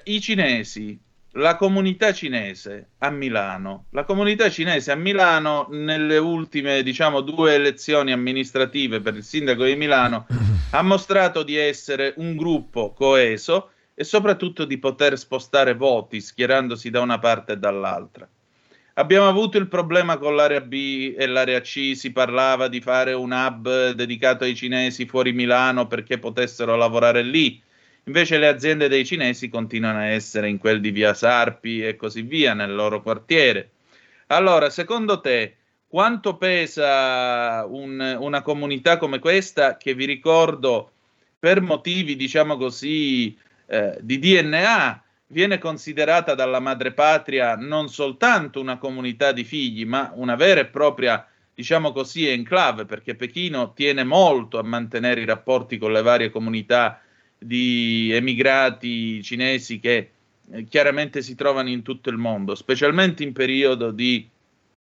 I cinesi, la comunità cinese a Milano. La comunità cinese a Milano nelle ultime, diciamo, due elezioni amministrative per il sindaco di Milano ha mostrato di essere un gruppo coeso e soprattutto di poter spostare voti schierandosi da una parte e dall'altra. Abbiamo avuto il problema con l'area B e l'area C, si parlava di fare un hub dedicato ai cinesi fuori Milano perché potessero lavorare lì. Invece le aziende dei cinesi continuano a essere in quel di via Sarpi e così via, nel loro quartiere. Allora, secondo te, quanto pesa una comunità come questa, che vi ricordo per motivi, diciamo così, di DNA, viene considerata dalla madrepatria non soltanto una comunità di figli, ma una vera e propria, diciamo così, enclave, perché Pechino tiene molto a mantenere i rapporti con le varie comunità di emigrati cinesi che chiaramente si trovano in tutto il mondo, specialmente in periodo di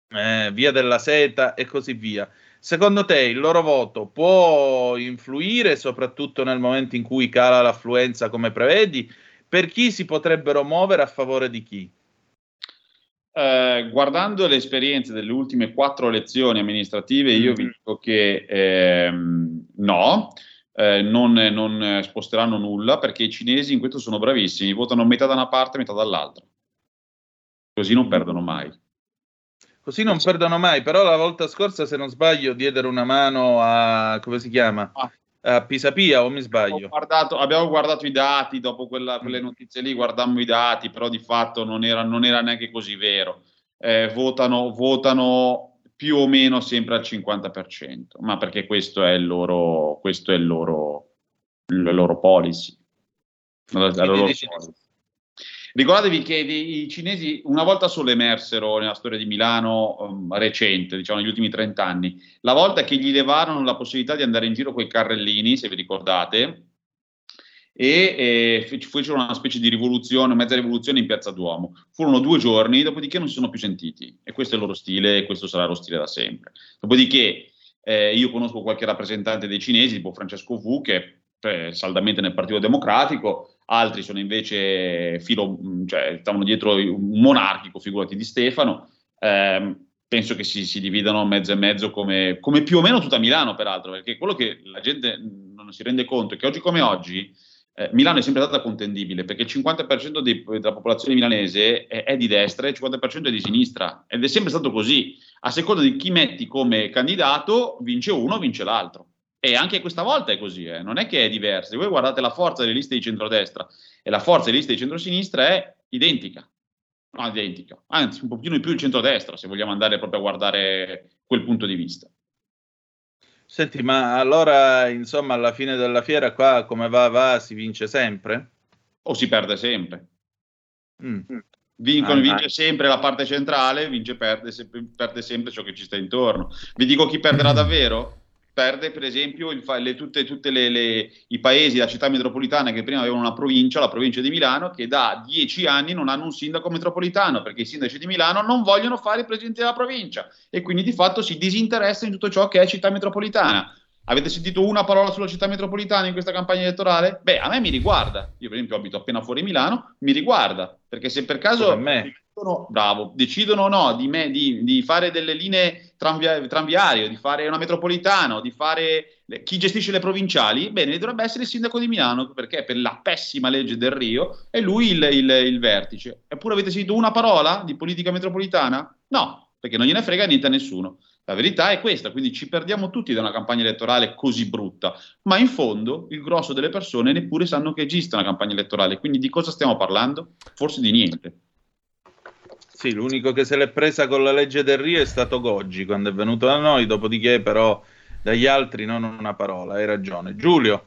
Via della Seta e così via. Secondo te il loro voto può influire, soprattutto nel momento in cui cala l'affluenza come prevedi? Per chi si potrebbero muovere a favore di chi? Guardando le esperienze delle ultime 4 elezioni amministrative, io vi dico che no. Non sposteranno nulla, perché i cinesi in questo sono bravissimi, votano metà da una parte e metà dall'altra, così non perdono mai. Però la volta scorsa, se non sbaglio, diedero una mano a, come si chiama? A Pisapia, o mi sbaglio? Abbiamo guardato i dati, dopo quelle notizie lì guardammo i dati, però di fatto non era neanche così vero. Votano più o meno sempre al 50%, ma perché questo è il loro policy. La loro policy. Ricordatevi che i cinesi una volta solo emersero nella storia di Milano recente, diciamo negli ultimi 30 anni, la volta che gli levarono la possibilità di andare in giro coi carrellini, se vi ricordate, e fecero una specie di rivoluzione, mezza rivoluzione in Piazza Duomo. Furono 2 giorni, dopodiché non si sono più sentiti, e questo è il loro stile e questo sarà lo stile da sempre. Dopodiché io conosco qualche rappresentante dei cinesi, tipo Francesco Wu, che è saldamente nel Partito Democratico, altri sono invece stavano dietro un monarchico, figurati, di Stefano. Penso che si dividano mezzo e mezzo, come più o meno tutta Milano, peraltro, perché quello che la gente non si rende conto è che oggi come oggi Milano è sempre stata contendibile perché il 50% della popolazione milanese è di destra e il 50% è di sinistra, ed è sempre stato così. A seconda di chi metti come candidato, vince uno, vince l'altro. E anche questa volta è così, non è che è diverso. Se voi guardate la forza delle liste di centrodestra e la forza delle liste di centrosinistra è identica. No, identica, anzi un pochino di più il centrodestra, se vogliamo andare proprio a guardare quel punto di vista. Senti, ma allora insomma alla fine della fiera qua come va, si vince sempre? O si perde sempre? Vince sempre la parte centrale, perde sempre ciò che ci sta intorno. Vi dico chi perderà davvero? Perde per esempio i paesi, la città metropolitana che prima avevano una provincia, la provincia di Milano, che da 10 anni non hanno un sindaco metropolitano perché i sindaci di Milano non vogliono fare i presidenti della provincia e quindi di fatto si disinteressa in tutto ciò che è città metropolitana. Avete sentito una parola sulla città metropolitana in questa campagna elettorale? Beh, a me mi riguarda, io per esempio abito appena fuori Milano, mi riguarda, perché se per caso... Per me. Decidono o no di fare delle linee tranviarie, di fare una metropolitana, di fare chi gestisce le provinciali, bene, dovrebbe essere il sindaco di Milano, perché per la pessima legge del Rio è lui il vertice. Eppure avete sentito una parola di politica metropolitana? No, perché non gliene frega niente a nessuno. La verità è questa, quindi ci perdiamo tutti da una campagna elettorale così brutta, ma in fondo il grosso delle persone neppure sanno che esiste una campagna elettorale, quindi di cosa stiamo parlando? Forse di niente. Sì, l'unico che se l'è presa con la legge del Rio è stato Goggi quando è venuto da noi, dopodiché però dagli altri non una parola, hai ragione. Giulio?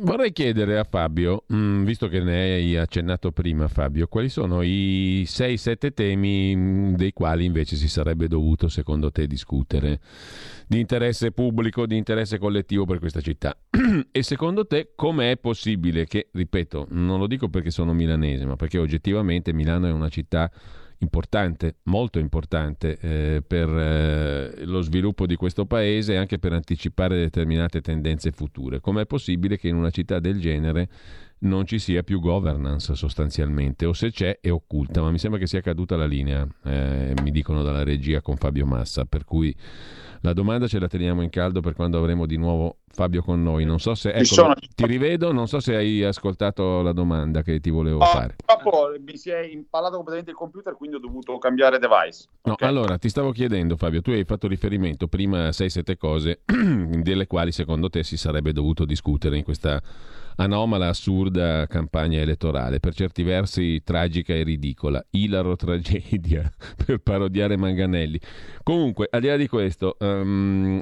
Vorrei chiedere a Fabio, visto che ne hai accennato prima Fabio, quali sono i 6-7 temi dei quali invece si sarebbe dovuto secondo te discutere di interesse pubblico, di interesse collettivo per questa città? E secondo te com'è possibile che, ripeto, non lo dico perché sono milanese, ma perché oggettivamente Milano è una città importante, molto importante per lo sviluppo di questo paese e anche per anticipare determinate tendenze future. Com'è possibile che in una città del genere non ci sia più governance sostanzialmente, o se c'è è occulta? Ma mi sembra che sia caduta la linea, mi dicono dalla regia con Fabio Massa, per cui la domanda ce la teniamo in caldo per quando avremo di nuovo Fabio con noi. Non so se ti rivedo, non so se hai ascoltato la domanda che ti volevo fare. Dopo mi si è impallato completamente il computer, quindi ho dovuto cambiare device. No, okay. Allora ti stavo chiedendo Fabio, tu hai fatto riferimento prima a 6-7 cose delle quali secondo te si sarebbe dovuto discutere in questa anomala, assurda campagna elettorale, per certi versi tragica e ridicola, ilaro tragedia, per parodiare Manganelli. Comunque, al di là di questo, quali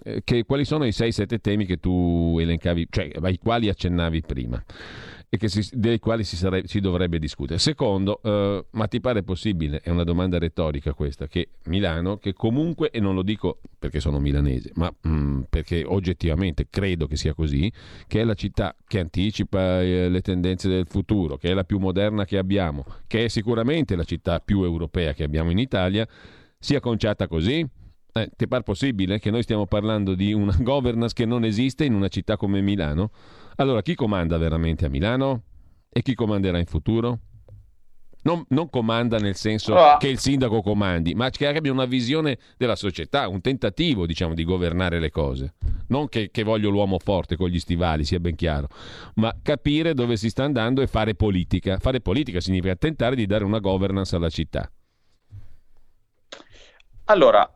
sono i 6-7 temi che tu elencavi, cioè ai quali accennavi prima e dei quali si dovrebbe discutere? Secondo, ma ti pare possibile, è una domanda retorica questa, che Milano, che comunque, e non lo dico perché sono milanese, ma perché oggettivamente credo che sia così, che è la città che anticipa le tendenze del futuro, che è la più moderna che abbiamo, che è sicuramente la città più europea che abbiamo in Italia, sia conciata così? Ti par possibile che noi stiamo parlando di una governance che non esiste in una città come Milano? Allora, chi comanda veramente a Milano e chi comanderà in futuro? Non comanda nel senso che il sindaco comandi, ma che abbia una visione della società, un tentativo, diciamo, di governare le cose. Non che voglio l'uomo forte con gli stivali, sia ben chiaro, ma capire dove si sta andando e fare politica. Fare politica significa tentare di dare una governance alla città. Allora,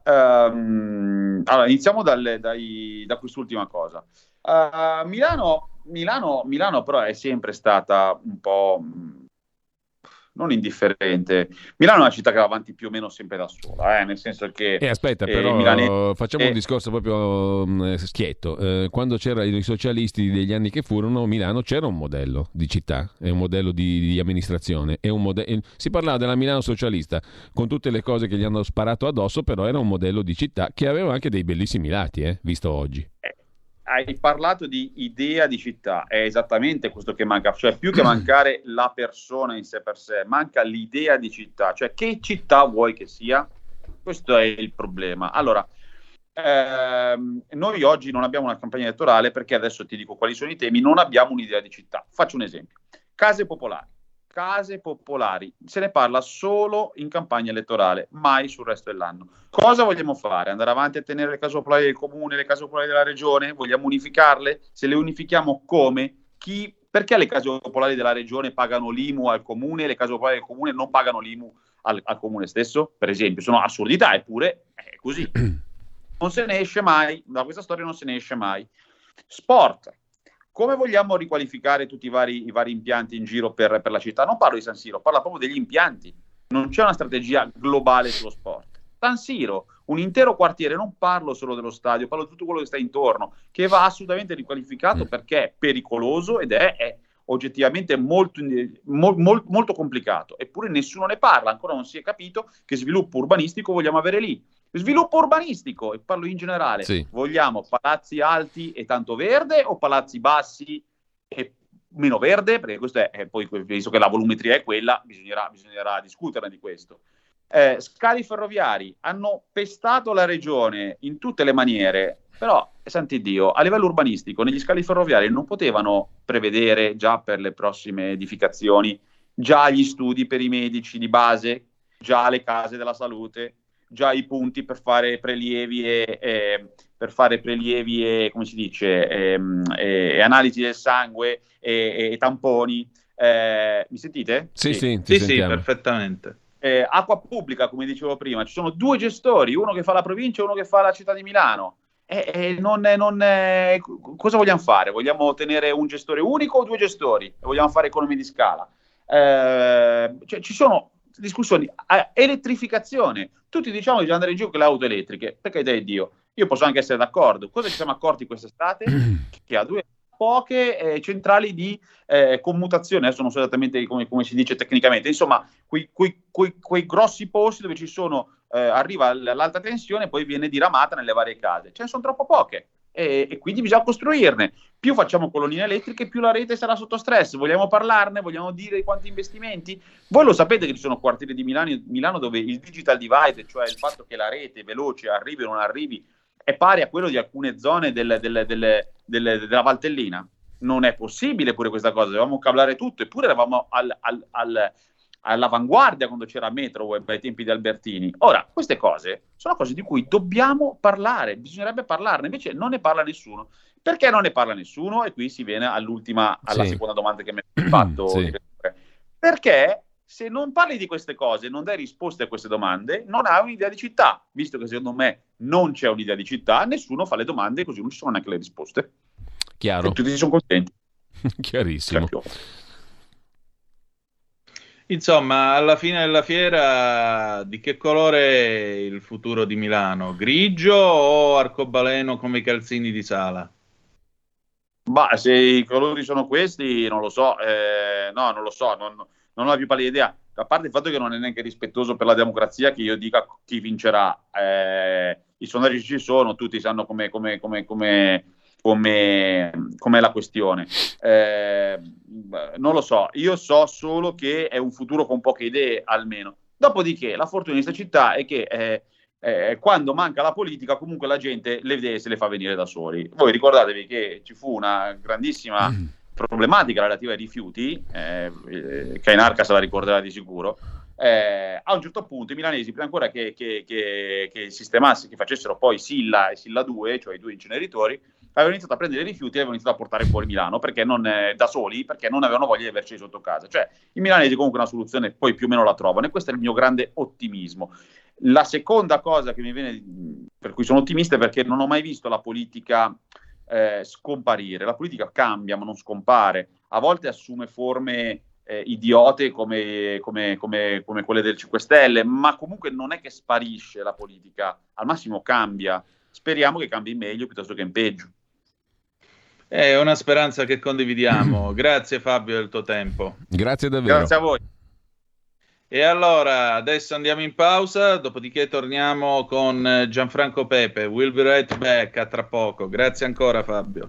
iniziamo da quest'ultima cosa. Milano però è sempre stata un po' non indifferente. Milano è una città che va avanti più o meno sempre da sola, nel senso che... aspetta, però Milano... facciamo un discorso proprio schietto. Quando c'erano i socialisti degli anni che furono, Milano c'era un modello di città, un modello di amministrazione, si parlava della Milano socialista, con tutte le cose che gli hanno sparato addosso, però era un modello di città che aveva anche dei bellissimi lati, visto oggi. Hai parlato di idea di città, è esattamente questo che manca, cioè più che mancare la persona in sé per sé, manca l'idea di città, cioè che città vuoi che sia? Questo è il problema. Allora, noi oggi non abbiamo una campagna elettorale perché, adesso ti dico quali sono i temi, non abbiamo un'idea di città. Faccio un esempio, case popolari, se ne parla solo in campagna elettorale, mai sul resto dell'anno. Cosa vogliamo fare? Andare avanti a tenere le case popolari del comune, le case popolari della regione? Vogliamo unificarle? Se le unifichiamo come? Chi Perché le case popolari della regione pagano l'IMU al comune e le case popolari del comune non pagano l'IMU al comune stesso, per esempio? Sono assurdità, eppure è così. Non se ne esce mai, da questa storia non se ne esce mai. Sport. Come vogliamo riqualificare tutti i vari impianti in giro per la città? Non parlo di San Siro, parlo proprio degli impianti. Non c'è una strategia globale sullo sport. San Siro, un intero quartiere, non parlo solo dello stadio, parlo di tutto quello che sta intorno, che va assolutamente riqualificato perché è pericoloso ed è oggettivamente molto complicato. Eppure nessuno ne parla, ancora non si è capito che sviluppo urbanistico vogliamo avere lì. Sviluppo urbanistico, e parlo in generale, sì. Vogliamo palazzi alti e tanto verde o palazzi bassi e meno verde? Perché questo è poi, visto che la volumetria è quella, bisognerà discuterne di questo. Scali ferroviari, hanno pestato la regione in tutte le maniere, però, sant'Iddio, a livello urbanistico negli scali ferroviari non potevano prevedere già per le prossime edificazioni, già gli studi per i medici di base, già le case della salute, già i punti per fare prelievi e come si dice, analisi del sangue e tamponi. Mi sentite? Sì, sì, perfettamente. Acqua pubblica, come dicevo prima, ci sono 2 gestori, uno che fa la provincia e uno che fa la città di Milano. Cosa vogliamo fare? Vogliamo tenere un gestore unico o 2 gestori? Vogliamo fare economie di scala? Ci sono discussioni, elettrificazione, tutti diciamo che bisogna andare in giro con le auto elettriche, perché dai Dio, io posso anche essere d'accordo. Cosa ci siamo accorti quest'estate? Che a due poche centrali di commutazione, adesso non so esattamente come si dice tecnicamente, insomma quei grossi posti dove ci sono arriva l'alta tensione e poi viene diramata nelle varie case, ce ne sono troppo poche e quindi bisogna costruirne. Più facciamo colonnine elettriche, più la rete sarà sotto stress. Vogliamo parlarne? Vogliamo dire quanti investimenti? Voi lo sapete che ci sono quartieri di Milano dove il digital divide, cioè il fatto che la rete veloce arrivi o non arrivi, è pari a quello di alcune zone della Valtellina. Non è possibile pure questa cosa, dovevamo cablare tutto, eppure eravamo all'avanguardia quando c'era Metroweb ai tempi di Albertini. Ora, queste cose sono cose di cui dobbiamo parlare, bisognerebbe parlarne, invece non ne parla nessuno. Perché non ne parla nessuno? E qui si viene alla seconda domanda che mi hai fatto. Sì. Perché se non parli di queste cose, non dai risposte a queste domande, non hai un'idea di città, visto che secondo me non c'è un'idea di città, nessuno fa le domande e così non ci sono neanche le risposte. Chiaro. E tutti sono contenti. Chiarissimo. Insomma, alla fine della fiera, di che colore è il futuro di Milano? Grigio o arcobaleno come i calzini di Sala? Bah, se i colori sono questi, non lo so. No, non lo so, non ho la più pallida idea. A parte il fatto che non è neanche rispettoso per la democrazia che io dica chi vincerà. I sondaggi ci sono, tutti sanno com'è la questione. Non lo so, io so solo che è un futuro con poche idee almeno. Dopodiché la fortuna di questa città è che quando manca la politica comunque la gente le idee se le fa venire da soli. Voi ricordatevi che ci fu una grandissima problematica relativa ai rifiuti, Cainarca se la ricorderà di sicuro. A un certo punto i milanesi, prima ancora che sistemassero, che facessero poi Silla e Silla 2, cioè i 2 inceneritori, avevano iniziato a prendere i rifiuti e avevano iniziato a portare fuori Milano perché non da soli, perché non avevano voglia di averci sotto casa. Cioè i milanesi comunque una soluzione poi più o meno la trovano, e questo è il mio grande ottimismo. La seconda cosa che mi viene, per cui sono ottimista, è perché non ho mai visto la politica scomparire. La politica cambia ma non scompare, a volte assume forme idiote come quelle del 5 Stelle, ma comunque non è che sparisce la politica, al massimo cambia. Speriamo che cambi in meglio piuttosto che in peggio. È una speranza che condividiamo. Grazie Fabio del tuo tempo. Grazie davvero. Grazie a voi. E allora adesso andiamo in pausa, dopodiché torniamo con Gianfranco Pepe. We'll be right back, a tra poco. Grazie ancora Fabio.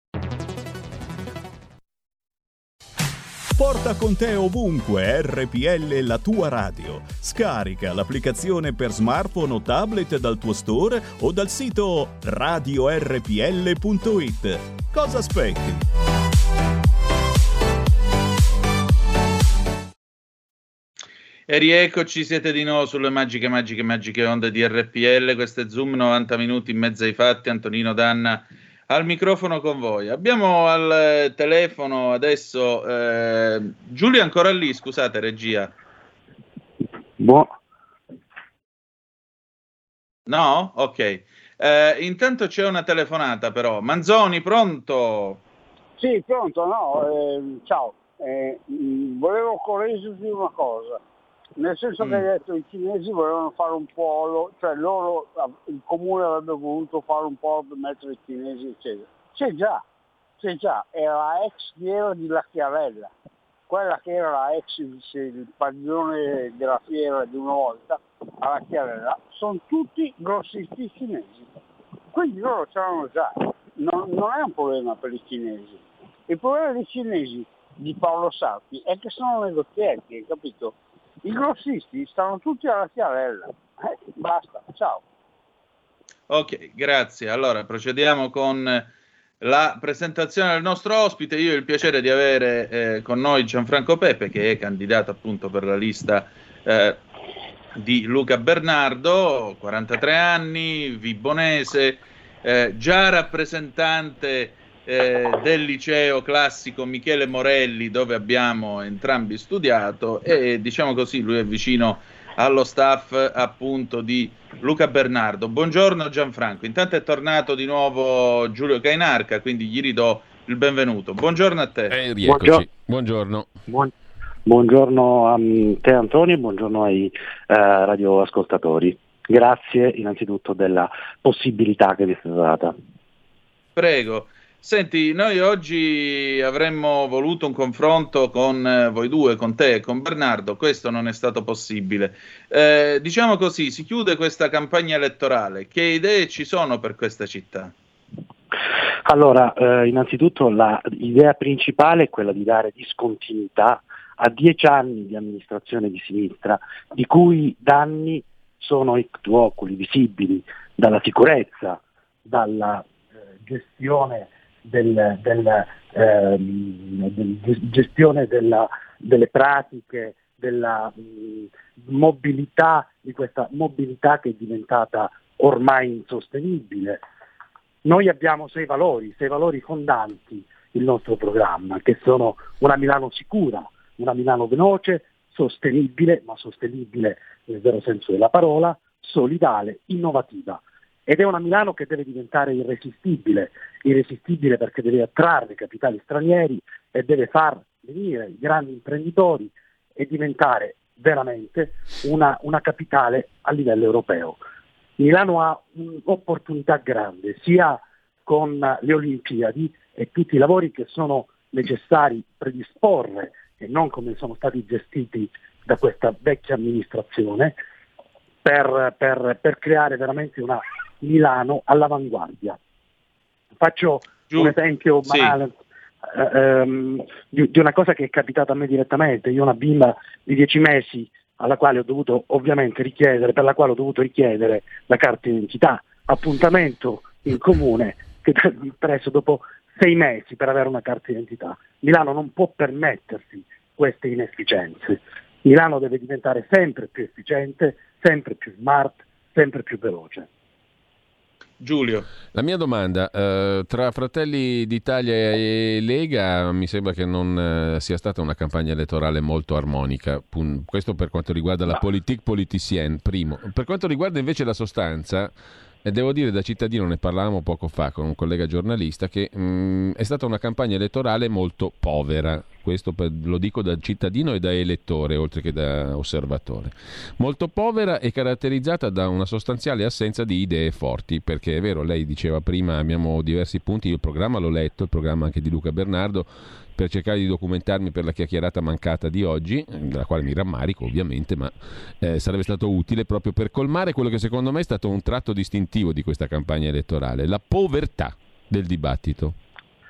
Porta con te ovunque RPL, la tua radio. Scarica l'applicazione per smartphone o tablet dal tuo store o dal sito radiorpl.it. Cosa aspetti? E rieccoci, siete di nuovo sulle magiche onde di RPL. Questo è Zoom, 90 minuti in mezzo ai fatti. Antonino Danna al microfono con voi. Abbiamo al telefono adesso Giulio è ancora lì, scusate regia. No? Ok. Intanto c'è una telefonata però. Manzoni, pronto? Sì, pronto, ciao. Volevo correggerti una cosa. Nel senso che hai detto i cinesi volevano fare un polo, cioè loro, il comune avrebbe voluto fare un polo per mettere i cinesi eccetera. C'è già, era ex fiera di Lacchiarella, quella che era ex il padiglione della fiera di una volta a Lacchiarella, sono tutti grossisti cinesi, quindi loro c'erano già, non è un problema per i cinesi. Il problema dei cinesi di Paolo Sarpi è che sono negozietti, hai capito? I grossisti stanno tutti alla Chiarella. Basta, ciao. Ok, grazie. Allora procediamo con la presentazione del nostro ospite. Io ho il piacere di avere con noi Gianfranco Pepe, che è candidato appunto per la lista di Luca Bernardo, 43 anni, vibonese, già rappresentante del liceo classico Michele Morelli, dove abbiamo entrambi studiato, e diciamo così lui è vicino allo staff appunto di Luca Bernardo. Buongiorno Gianfranco, intanto è tornato di nuovo Giulio Cainarca, quindi gli ridò il benvenuto. Buongiorno a te. Buongiorno. Buongiorno a te Antonio, buongiorno ai radioascoltatori. Grazie innanzitutto della possibilità che vi è stata data. Prego. Senti, noi oggi avremmo voluto un confronto con voi due, con te e con Bernardo, questo non è stato possibile. Diciamo così, si chiude questa campagna elettorale, che idee ci sono per questa città? Allora, innanzitutto l'idea principale è quella di dare discontinuità a 10 anni di amministrazione di sinistra, di cui danni sono oculi visibili dalla sicurezza, dalla gestione delle pratiche, della mobilità, di questa mobilità che è diventata ormai insostenibile. Noi abbiamo 6 valori fondanti il nostro programma, che sono una Milano sicura, una Milano veloce, sostenibile, ma sostenibile nel vero senso della parola, solidale, innovativa. Ed è una Milano che deve diventare irresistibile perché deve attrarre capitali stranieri e deve far venire i grandi imprenditori e diventare veramente una capitale a livello europeo. Milano ha un'opportunità grande, sia con le Olimpiadi e tutti i lavori che sono necessari predisporre e non come sono stati gestiti da questa vecchia amministrazione, per creare veramente una Milano all'avanguardia. Faccio un esempio banale, sì, di una cosa che è capitata a me direttamente. Io ho una bimba di 10 mesi alla quale ho dovuto ovviamente richiedere, per la quale ho dovuto richiedere la carta d'identità, appuntamento in comune che presso dopo 6 mesi per avere una carta d'identità. Milano non può permettersi queste inefficienze. Milano deve diventare sempre più efficiente, sempre più smart, sempre più veloce. Giulio, la mia domanda, tra Fratelli d'Italia e Lega mi sembra che non sia stata una campagna elettorale molto armonica, questo per quanto riguarda la politique politicienne, primo. Per quanto riguarda invece la sostanza, devo dire, da cittadino, ne parlavamo poco fa con un collega giornalista, che è stata una campagna elettorale molto povera. Questo lo dico da cittadino e da elettore, oltre che da osservatore. Molto povera e caratterizzata da una sostanziale assenza di idee forti, perché è vero, lei diceva prima, abbiamo diversi punti, il programma l'ho letto, il programma anche di Luca Bernardo, per cercare di documentarmi per la chiacchierata mancata di oggi, della quale mi rammarico ovviamente, ma sarebbe stato utile proprio per colmare quello che secondo me è stato un tratto distintivo di questa campagna elettorale, la povertà del dibattito.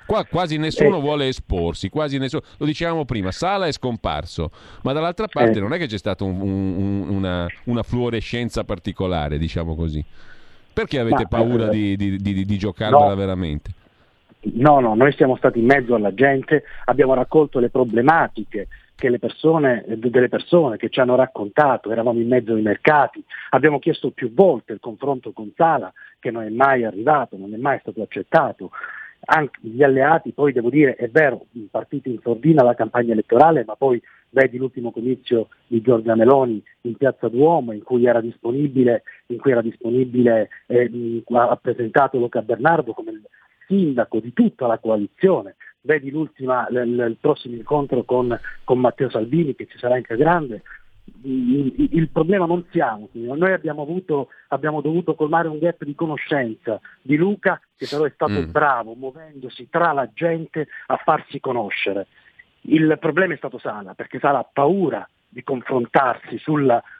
Qua quasi nessuno vuole esporsi, quasi nessuno. Lo dicevamo prima, Sala è scomparso, ma dall'altra parte non è che c'è stata una fluorescenza particolare, diciamo così. Perché avete paura di giocarvela veramente? No, noi siamo stati in mezzo alla gente, abbiamo raccolto le problematiche che delle persone che ci hanno raccontato, eravamo in mezzo ai mercati, abbiamo chiesto più volte il confronto con Sala, che non è mai arrivato, non è mai stato accettato. Anche gli alleati, poi devo dire, è vero, partiti in sordina la campagna elettorale, ma poi vedi l'ultimo comizio di Giorgia Meloni in Piazza Duomo, in cui era disponibile ha presentato Luca Bernardo come il sindaco di tutta la coalizione. Vedi il prossimo incontro con Matteo Salvini, che ci sarà in Cagrande. Il problema non siamo, noi abbiamo dovuto colmare un gap di conoscenza di Luca, che però è stato bravo, muovendosi tra la gente a farsi conoscere. Il problema è stato Sala, perché Sala ha paura di confrontarsi su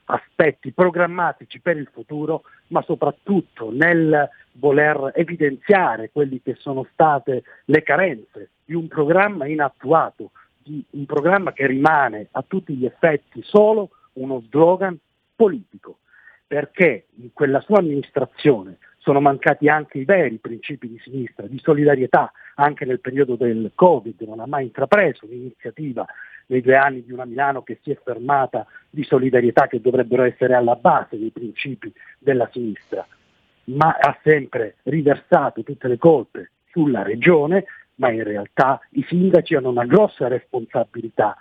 aspetti programmatici per il futuro, ma soprattutto nel voler evidenziare quelle che sono state le carenze di un programma inattuato, di un programma che rimane a tutti gli effetti solo uno slogan politico, perché in quella sua amministrazione sono mancati anche i veri principi di sinistra, di solidarietà. Anche nel periodo del Covid non ha mai intrapreso l'iniziativa, nei 2 anni di una Milano che si è fermata, di solidarietà che dovrebbero essere alla base dei principi della sinistra, ma ha sempre riversato tutte le colpe sulla regione. Ma in realtà i sindaci hanno una grossa responsabilità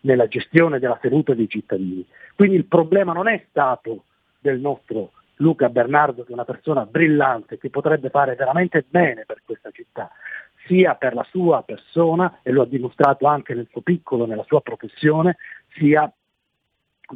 nella gestione della salute dei cittadini. Quindi il problema non è stato del nostro Luca Bernardo, che è una persona brillante, che potrebbe fare veramente bene per questa città, sia per la sua persona, e lo ha dimostrato anche nel suo piccolo, nella sua professione, sia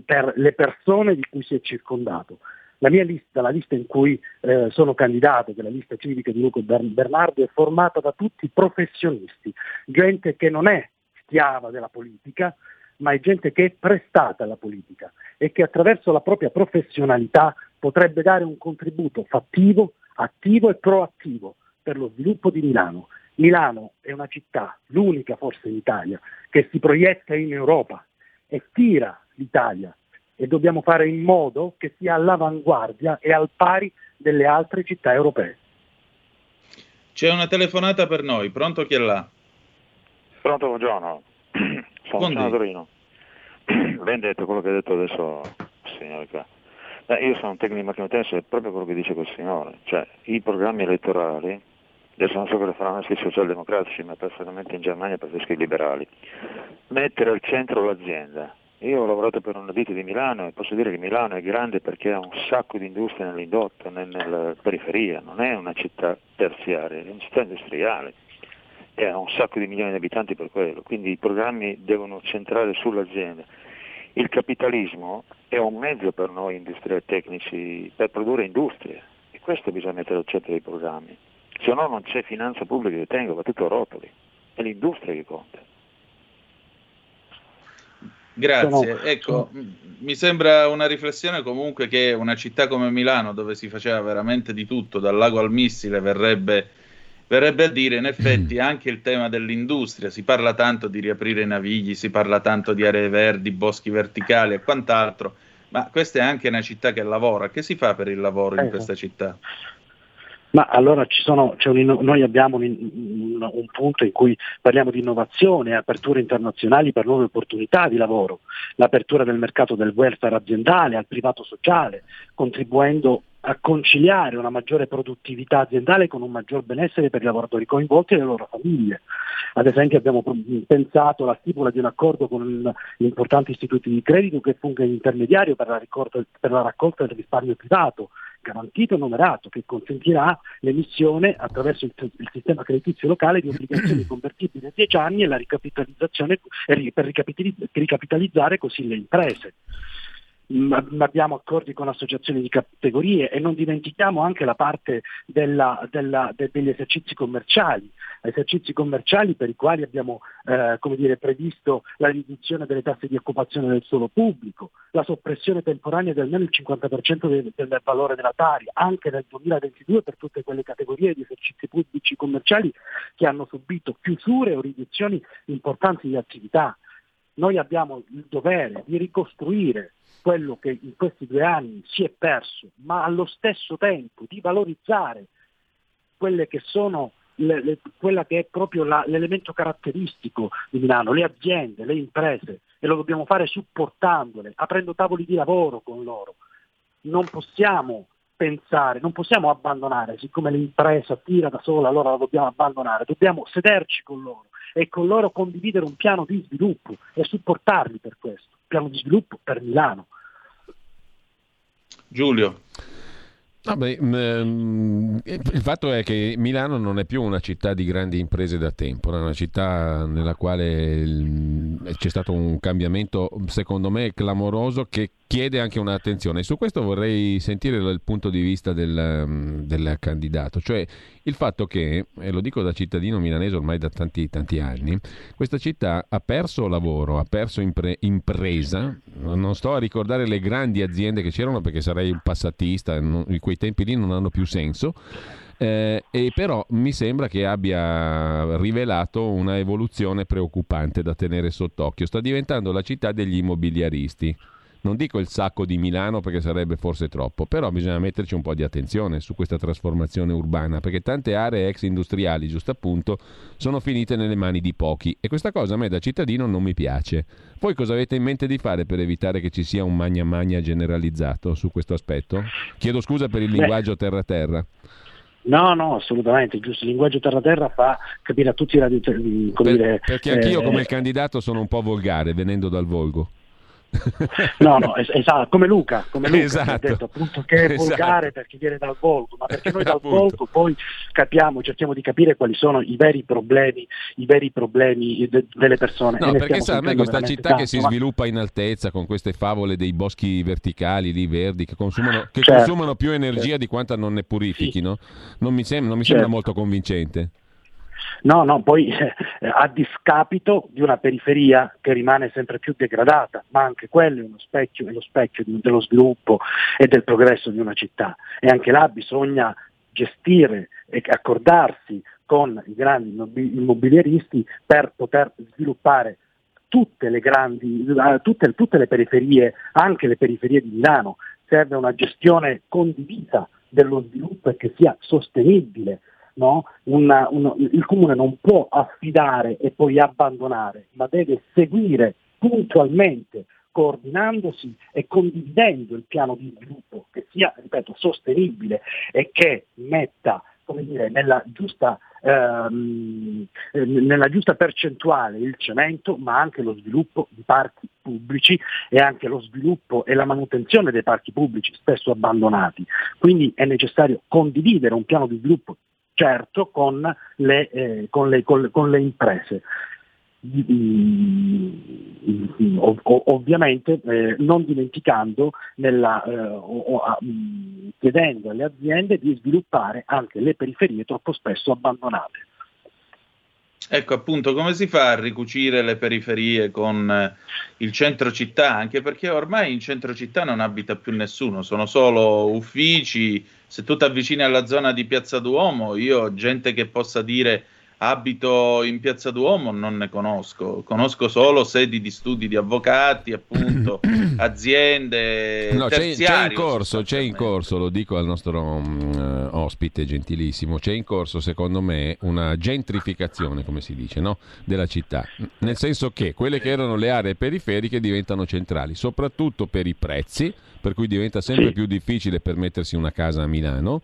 per le persone di cui si è circondato. La mia lista, la lista in cui sono candidato, che è la lista civica di Luca Bernardo, è formata da tutti professionisti, gente che non è schiava della politica, ma è gente che è prestata alla politica e che attraverso la propria professionalità potrebbe dare un contributo fattivo, attivo e proattivo per lo sviluppo di Milano. Milano è una città, l'unica forse in Italia, che si proietta in Europa e tira l'Italia. E dobbiamo fare in modo che sia all'avanguardia e al pari delle altre città europee. C'è una telefonata per noi, pronto chi è là? Pronto, buongiorno, sono Torino. Ben detto quello che ha detto adesso il signore qua. Io sono un tecnico di macchinotecnica, è proprio quello che dice quel signore, cioè i programmi elettorali, adesso non so cosa faranno i socialdemocratici, ma personalmente in Germania preferisco i liberali, mettere al centro l'azienda. Io ho lavorato per una ditta di Milano e posso dire che Milano è grande perché ha un sacco di industrie nell'indotto, nella periferia, non è una città terziaria, è una città industriale e ha un sacco di milioni di abitanti per quello, quindi i programmi devono centrare sull'azienda. Il capitalismo è un mezzo per noi industriali tecnici per produrre industrie e questo bisogna mettere al centro dei programmi, se no non c'è finanza pubblica che tenga, va tutto a rotoli, è l'industria che conta. Grazie, no. Ecco, mi sembra una riflessione comunque che una città come Milano, dove si faceva veramente di tutto, dal lago al missile, verrebbe a dire, in effetti, anche il tema dell'industria. Si parla tanto di riaprire i navigli, si parla tanto di aree verdi, boschi verticali e quant'altro, ma questa è anche una città che lavora. Che si fa per il lavoro in questa città? Ma allora noi abbiamo un punto in cui parliamo di innovazione, aperture internazionali per nuove opportunità di lavoro, l'apertura del mercato del welfare aziendale al privato sociale, contribuendo a conciliare una maggiore produttività aziendale con un maggior benessere per i lavoratori coinvolti e le loro famiglie. Ad esempio abbiamo pensato alla stipula di un accordo con importanti istituti di credito che funga di intermediario per la raccolta del risparmio privato, garantito e numerato, che consentirà l'emissione attraverso il sistema creditizio locale di obbligazioni convertibili a 10 anni e la ricapitalizzazione per ricapitalizzare così le imprese. Ma abbiamo accordi con associazioni di categorie e non dimentichiamo anche la parte degli esercizi commerciali per i quali abbiamo previsto la riduzione delle tasse di occupazione del suolo pubblico, la soppressione temporanea di almeno il 50% del valore della TARI anche nel 2022 per tutte quelle categorie di esercizi pubblici commerciali che hanno subito chiusure o riduzioni importanti di attività. Noi abbiamo il dovere di ricostruire quello che in questi 2 anni si è perso, ma allo stesso tempo di valorizzare quelle che sono quella che è proprio l'elemento caratteristico di Milano, le aziende, le imprese, e lo dobbiamo fare supportandole, aprendo tavoli di lavoro con loro. Non possiamo pensare, non possiamo abbandonare, siccome l'impresa tira da sola, allora la dobbiamo abbandonare, dobbiamo sederci con loro e con loro condividere un piano di sviluppo e supportarli per questo, piano di sviluppo per Milano. Giulio. Il fatto è che Milano non è più una città di grandi imprese da tempo, è una città nella quale c'è stato un cambiamento secondo me clamoroso che chiede anche un'attenzione. Su questo vorrei sentire il punto di vista del candidato, cioè il fatto che, e lo dico da cittadino milanese ormai da tanti anni, questa città ha perso lavoro, ha perso impresa. Non sto a ricordare le grandi aziende che c'erano perché sarei un passatista, quei tempi lì non hanno più senso, e però mi sembra che abbia rivelato una evoluzione preoccupante da tenere sott'occhio. Sta diventando la città degli immobiliaristi. Non dico il sacco di Milano perché sarebbe forse troppo, però bisogna metterci un po' di attenzione su questa trasformazione urbana, perché tante aree ex industriali, giusto appunto, sono finite nelle mani di pochi e questa cosa a me da cittadino non mi piace. Voi cosa avete in mente di fare per evitare che ci sia un magna magna generalizzato su questo aspetto? Chiedo scusa per il linguaggio terra-terra. No, assolutamente, giusto, il linguaggio terra-terra fa capire a tutti perché anch'io come il candidato sono un po' volgare, venendo dal volgo. Esatto, come Luca esatto. Ha detto appunto che è volgare perché viene dal volgo, ma perché noi dal volgo poi cerchiamo di capire quali sono i veri problemi delle persone. No, perché sa, a me questa città tanto, che si sviluppa in altezza con queste favole dei boschi verticali lì verdi che consumano più energia di quanta non ne purifichino, sì. non mi sembra molto convincente. No, poi a discapito di una periferia che rimane sempre più degradata, ma anche quello è lo specchio dello sviluppo e del progresso di una città. E anche là bisogna gestire e accordarsi con i grandi immobiliaristi per poter sviluppare tutte le periferie, anche le periferie di Milano. Serve una gestione condivisa dello sviluppo e che sia sostenibile. No? Il Comune non può affidare e poi abbandonare, ma deve seguire puntualmente, coordinandosi e condividendo il piano di sviluppo che sia, ripeto, sostenibile e che metta, nella giusta percentuale il cemento, ma anche lo sviluppo di parchi pubblici e anche lo sviluppo e la manutenzione dei parchi pubblici spesso abbandonati. Quindi è necessario condividere un piano di sviluppo certo con le imprese. Ovviamente non dimenticando chiedendo alle aziende di sviluppare anche le periferie troppo spesso abbandonate. Ecco appunto come si fa a ricucire le periferie con il centro città, anche perché ormai in centro città non abita più nessuno, sono solo uffici. Se tu ti avvicini alla zona di Piazza Duomo, io gente che possa dire abito in Piazza Duomo non ne conosco, conosco solo sedi di studi di avvocati, appunto, aziende, no, c'è in corso, lo dico al nostro ospite gentilissimo, c'è in corso secondo me una gentrificazione, come si dice, no? Della città, nel senso che quelle che erano le aree periferiche diventano centrali, soprattutto per i prezzi, per cui diventa sempre più difficile permettersi una casa a Milano.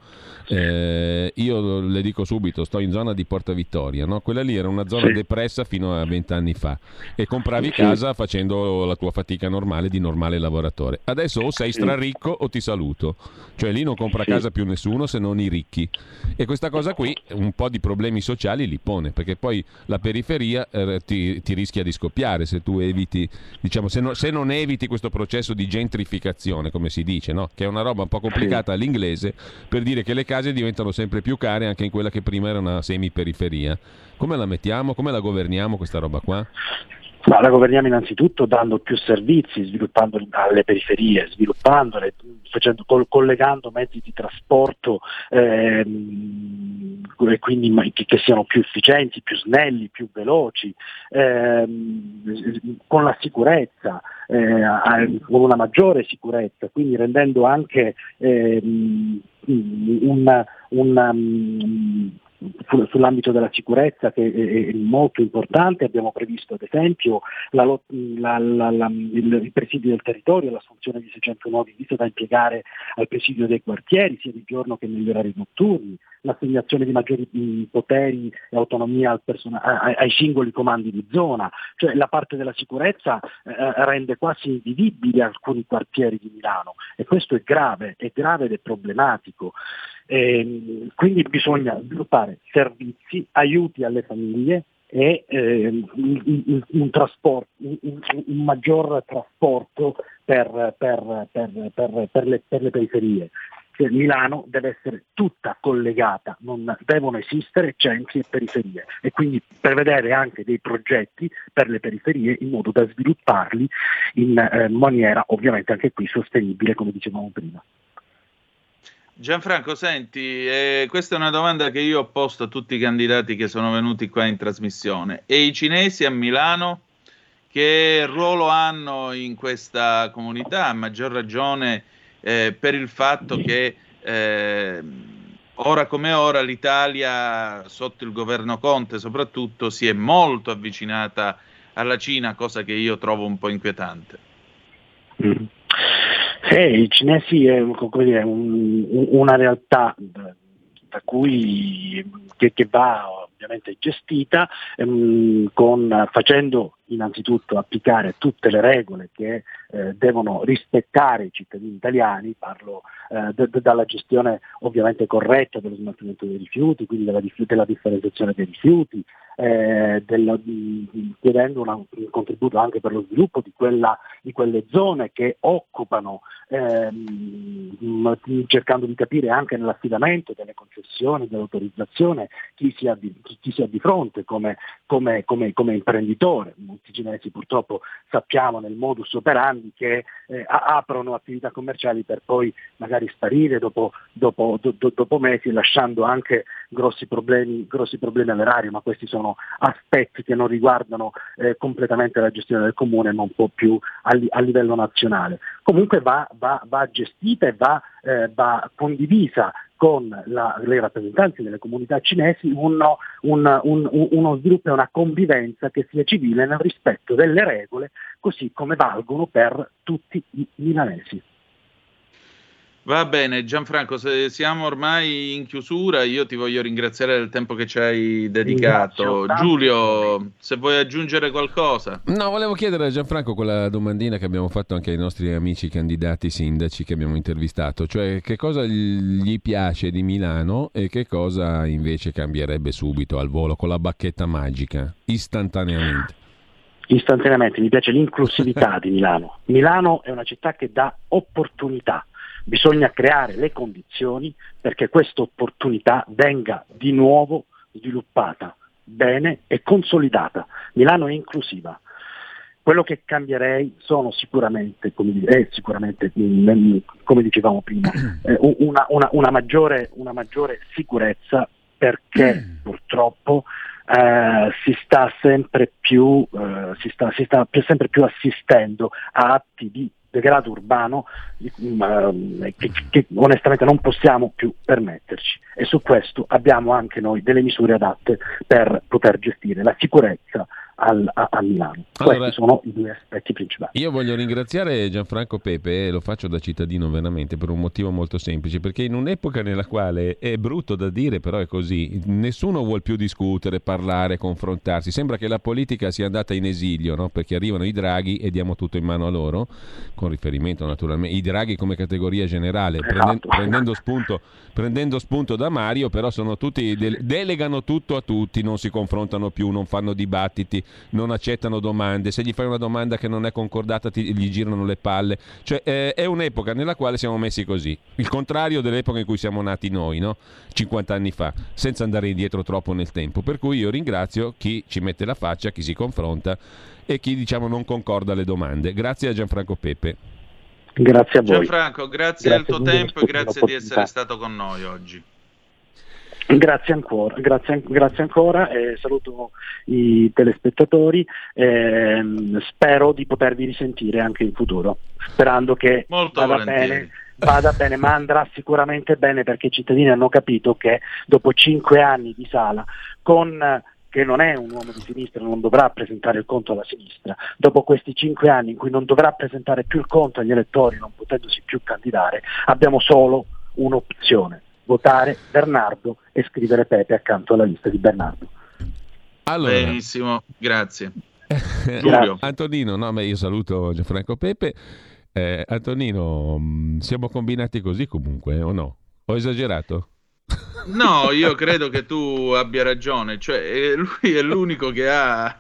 Io le dico subito, sto in zona di Porta Vittoria, no? Quella lì era una zona depressa fino a 20 anni fa e compravi casa facendo la tua fatica normale di normale lavoratore. Adesso o sei straricco o ti saluto, cioè lì non compra casa più nessuno se non i ricchi, e questa cosa qui un po' di problemi sociali li pone, perché poi la periferia ti rischia di scoppiare se tu eviti, diciamo, se non eviti questo processo di gentrificazione, come si dice, no? Che è una roba un po' complicata all'inglese per dire che le case diventano sempre più care anche in quella che prima era una semiperiferia. Come la mettiamo? Come la governiamo questa roba qua? Ma la governiamo innanzitutto dando più servizi, sviluppando alle periferie, sviluppandole, facendo, collegando mezzi di trasporto e quindi che siano più efficienti, più snelli, più veloci, con la sicurezza, con una maggiore sicurezza, quindi rendendo anche sull'ambito della sicurezza, che è molto importante. Abbiamo previsto ad esempio il presidio del territorio, l'assunzione di 600 nuovi visa da impiegare al presidio dei quartieri, sia di giorno che negli orari notturni, l'assegnazione di maggiori poteri e autonomia ai singoli comandi di zona. Cioè la parte della sicurezza rende quasi invivibili alcuni quartieri di Milano, e questo è grave ed è problematico. Quindi bisogna sviluppare servizi, aiuti alle famiglie e un maggior trasporto per le periferie. Cioè, Milano deve essere tutta collegata, non devono esistere centri e periferie, e quindi prevedere anche dei progetti per le periferie in modo da svilupparli in maniera ovviamente anche qui sostenibile, come dicevamo prima. Gianfranco, senti, questa è una domanda che io ho posto a tutti i candidati che sono venuti qua in trasmissione. E i cinesi a Milano che ruolo hanno in questa comunità? A maggior ragione per il fatto che ora come ora l'Italia, sotto il governo Conte soprattutto, si è molto avvicinata alla Cina, cosa che io trovo un po' inquietante. Mm. I cinesi è una realtà da cui che va ovviamente gestita facendo innanzitutto applicare tutte le regole che devono rispettare i cittadini italiani, parlo dalla gestione ovviamente corretta dello smaltimento dei rifiuti, quindi della differenziazione dei rifiuti, chiedendo un contributo anche per lo sviluppo di quelle zone che occupano, cercando di capire anche nell'affidamento delle concessioni, dell'autorizzazione chi sia di fronte come imprenditore. Molti cinesi purtroppo sappiamo nel modus operandi che aprono attività commerciali per poi magari sparire dopo mesi, lasciando anche grossi problemi all'erario, ma questi sono aspetti che non riguardano completamente la gestione del comune, ma un po' più a livello nazionale. Comunque va gestita e va condivisa con le rappresentanze delle comunità cinesi uno sviluppo e una convivenza che sia civile nel rispetto delle regole, così come valgono per tutti i milanesi. Va bene Gianfranco, se siamo ormai in chiusura, io ti voglio ringraziare del tempo che ci hai dedicato. Giulio, se vuoi aggiungere qualcosa. No, volevo chiedere a Gianfranco quella domandina che abbiamo fatto anche ai nostri amici candidati sindaci che abbiamo intervistato, cioè che cosa gli piace di Milano e che cosa invece cambierebbe subito al volo con la bacchetta magica, istantaneamente. Mi piace l'inclusività di Milano. Milano è una città che dà opportunità. Bisogna creare le condizioni perché questa opportunità venga di nuovo sviluppata, bene e consolidata. Milano è inclusiva. Quello che cambierei sono sicuramente, come dicevamo prima, una maggiore sicurezza, perché purtroppo si sta sempre più assistendo a atti di degrado urbano che onestamente non possiamo più permetterci, e su questo abbiamo anche noi delle misure adatte per poter gestire la sicurezza a Milano. Allora, questi sono i due aspetti principali. Io voglio ringraziare Gianfranco Pepe, e lo faccio da cittadino veramente, per un motivo molto semplice, perché in un'epoca nella quale, è brutto da dire però è così, nessuno vuol più discutere, parlare, confrontarsi, sembra che la politica sia andata in esilio, no? Perché arrivano i draghi e diamo tutto in mano a loro, con riferimento naturalmente i draghi come categoria generale, esatto. prendendo spunto da Mario, però sono tutti delegano tutto a tutti, non si confrontano più, non fanno dibattiti, non accettano domande, se gli fai una domanda che non è concordata gli girano le palle, cioè è un'epoca nella quale siamo messi così, il contrario dell'epoca in cui siamo nati noi, no? 50 anni fa, senza andare indietro troppo nel tempo, per cui io ringrazio chi ci mette la faccia, chi si confronta e chi diciamo non concorda le domande. Grazie a Gianfranco Pepe. Grazie a voi Gianfranco, grazie al tuo tempo e grazie di essere stato con noi oggi. Grazie ancora, saluto i telespettatori, spero di potervi risentire anche in futuro, sperando che vada bene, ma andrà sicuramente bene, perché i cittadini hanno capito che dopo 5 anni di Sala, che non è un uomo di sinistra, non dovrà presentare il conto alla sinistra, dopo questi 5 anni in cui non dovrà presentare più il conto agli elettori, non potendosi più candidare, abbiamo solo un'opzione: votare Bernardo e scrivere Pepe accanto alla lista di Bernardo. Allora. Benissimo, grazie. Giulio. Antonino, no, ma io saluto Gianfranco Pepe. Antonino, siamo combinati così comunque, o no? Ho esagerato? No, io credo che tu abbia ragione, cioè lui è l'unico che ha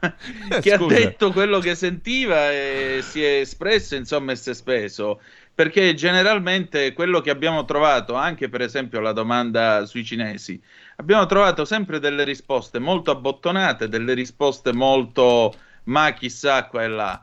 detto quello che sentiva e si è espresso, insomma, e si è speso. Perché generalmente quello che abbiamo trovato, anche per esempio la domanda sui cinesi, abbiamo trovato sempre delle risposte molto abbottonate, delle risposte molto ma chissà qua e là.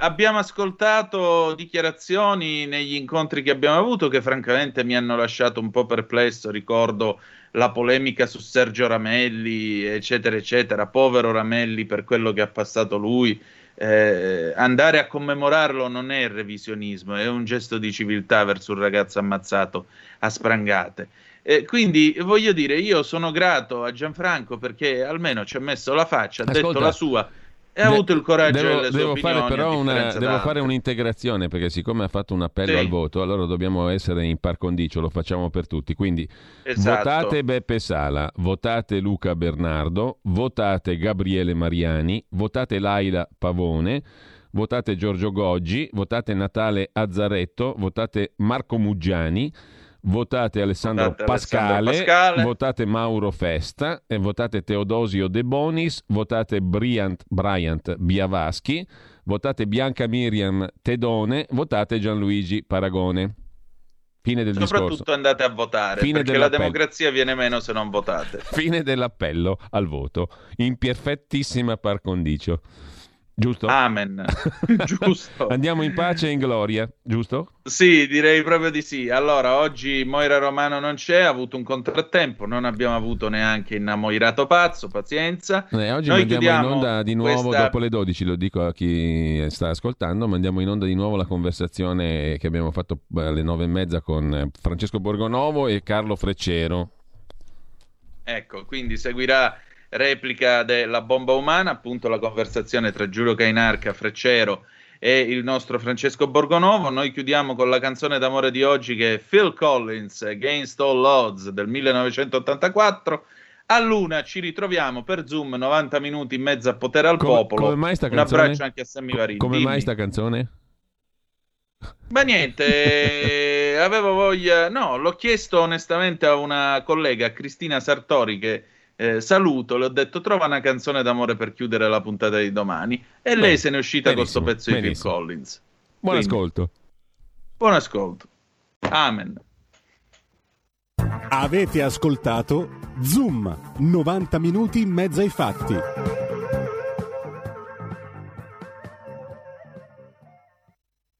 Abbiamo ascoltato dichiarazioni negli incontri che abbiamo avuto che francamente mi hanno lasciato un po' perplesso, ricordo la polemica su Sergio Ramelli, eccetera, eccetera, povero Ramelli per quello che ha passato lui. Andare a commemorarlo non è revisionismo, è un gesto di civiltà verso un ragazzo ammazzato a sprangate. Quindi voglio dire, io sono grato a Gianfranco perché almeno ci ha messo la faccia, ha detto la sua e ha avuto il coraggio delle sue opinioni. Devo fare un'integrazione, perché siccome ha fatto un appello al voto, allora dobbiamo essere in par condicio, lo facciamo per tutti, quindi votate Beppe Sala, votate Luca Bernardo, votate Gabriele Mariani, votate Laila Pavone, votate Giorgio Goggi, votate Natale Azzaretto, votate Marco Muggiani, votate Alessandro Pascale, votate Mauro Festa, e votate Teodosio De Bonis, votate Bryant Biavaschi, votate Bianca Miriam Tedone, votate Gianluigi Paragone. Fine del discorso. Soprattutto andate a votare, perché la democrazia viene meno se non votate. Fine dell'appello al voto, in perfettissima par condicio. Giusto? Amen. Giusto. Andiamo in pace e in gloria, giusto? Sì, direi proprio di sì. Allora, oggi Moira Romano non c'è, ha avuto un contrattempo, non abbiamo avuto neanche innamorato pazzo, pazienza. Oggi noi mandiamo in onda di nuovo dopo le 12, lo dico a chi sta ascoltando, mandiamo in onda di nuovo la conversazione che abbiamo fatto alle 9:30 con Francesco Borgonovo e Carlo Freccero. Ecco, quindi seguirà replica della bomba umana, appunto la conversazione tra Giulio Cainarca, Freccero e il nostro Francesco Borgonovo. Noi chiudiamo con la canzone d'amore di oggi, che è Phil Collins, Against All Odds, del 1984. All'una ci ritroviamo per Zoom, 90 minuti in mezzo a Potere al Popolo. Come mai sta canzone? Un abbraccio anche a Sammy Varini. Come mai sta canzone? Ma niente, avevo voglia, no, l'ho chiesto onestamente a una collega, Cristina Sartori, che saluto, le ho detto trova una canzone d'amore per chiudere la puntata di domani, e lei se n'è uscita con sto pezzo di Phil Collins. Buon ascolto. Amen. Avete ascoltato Zoom, 90 minuti in mezzo ai fatti.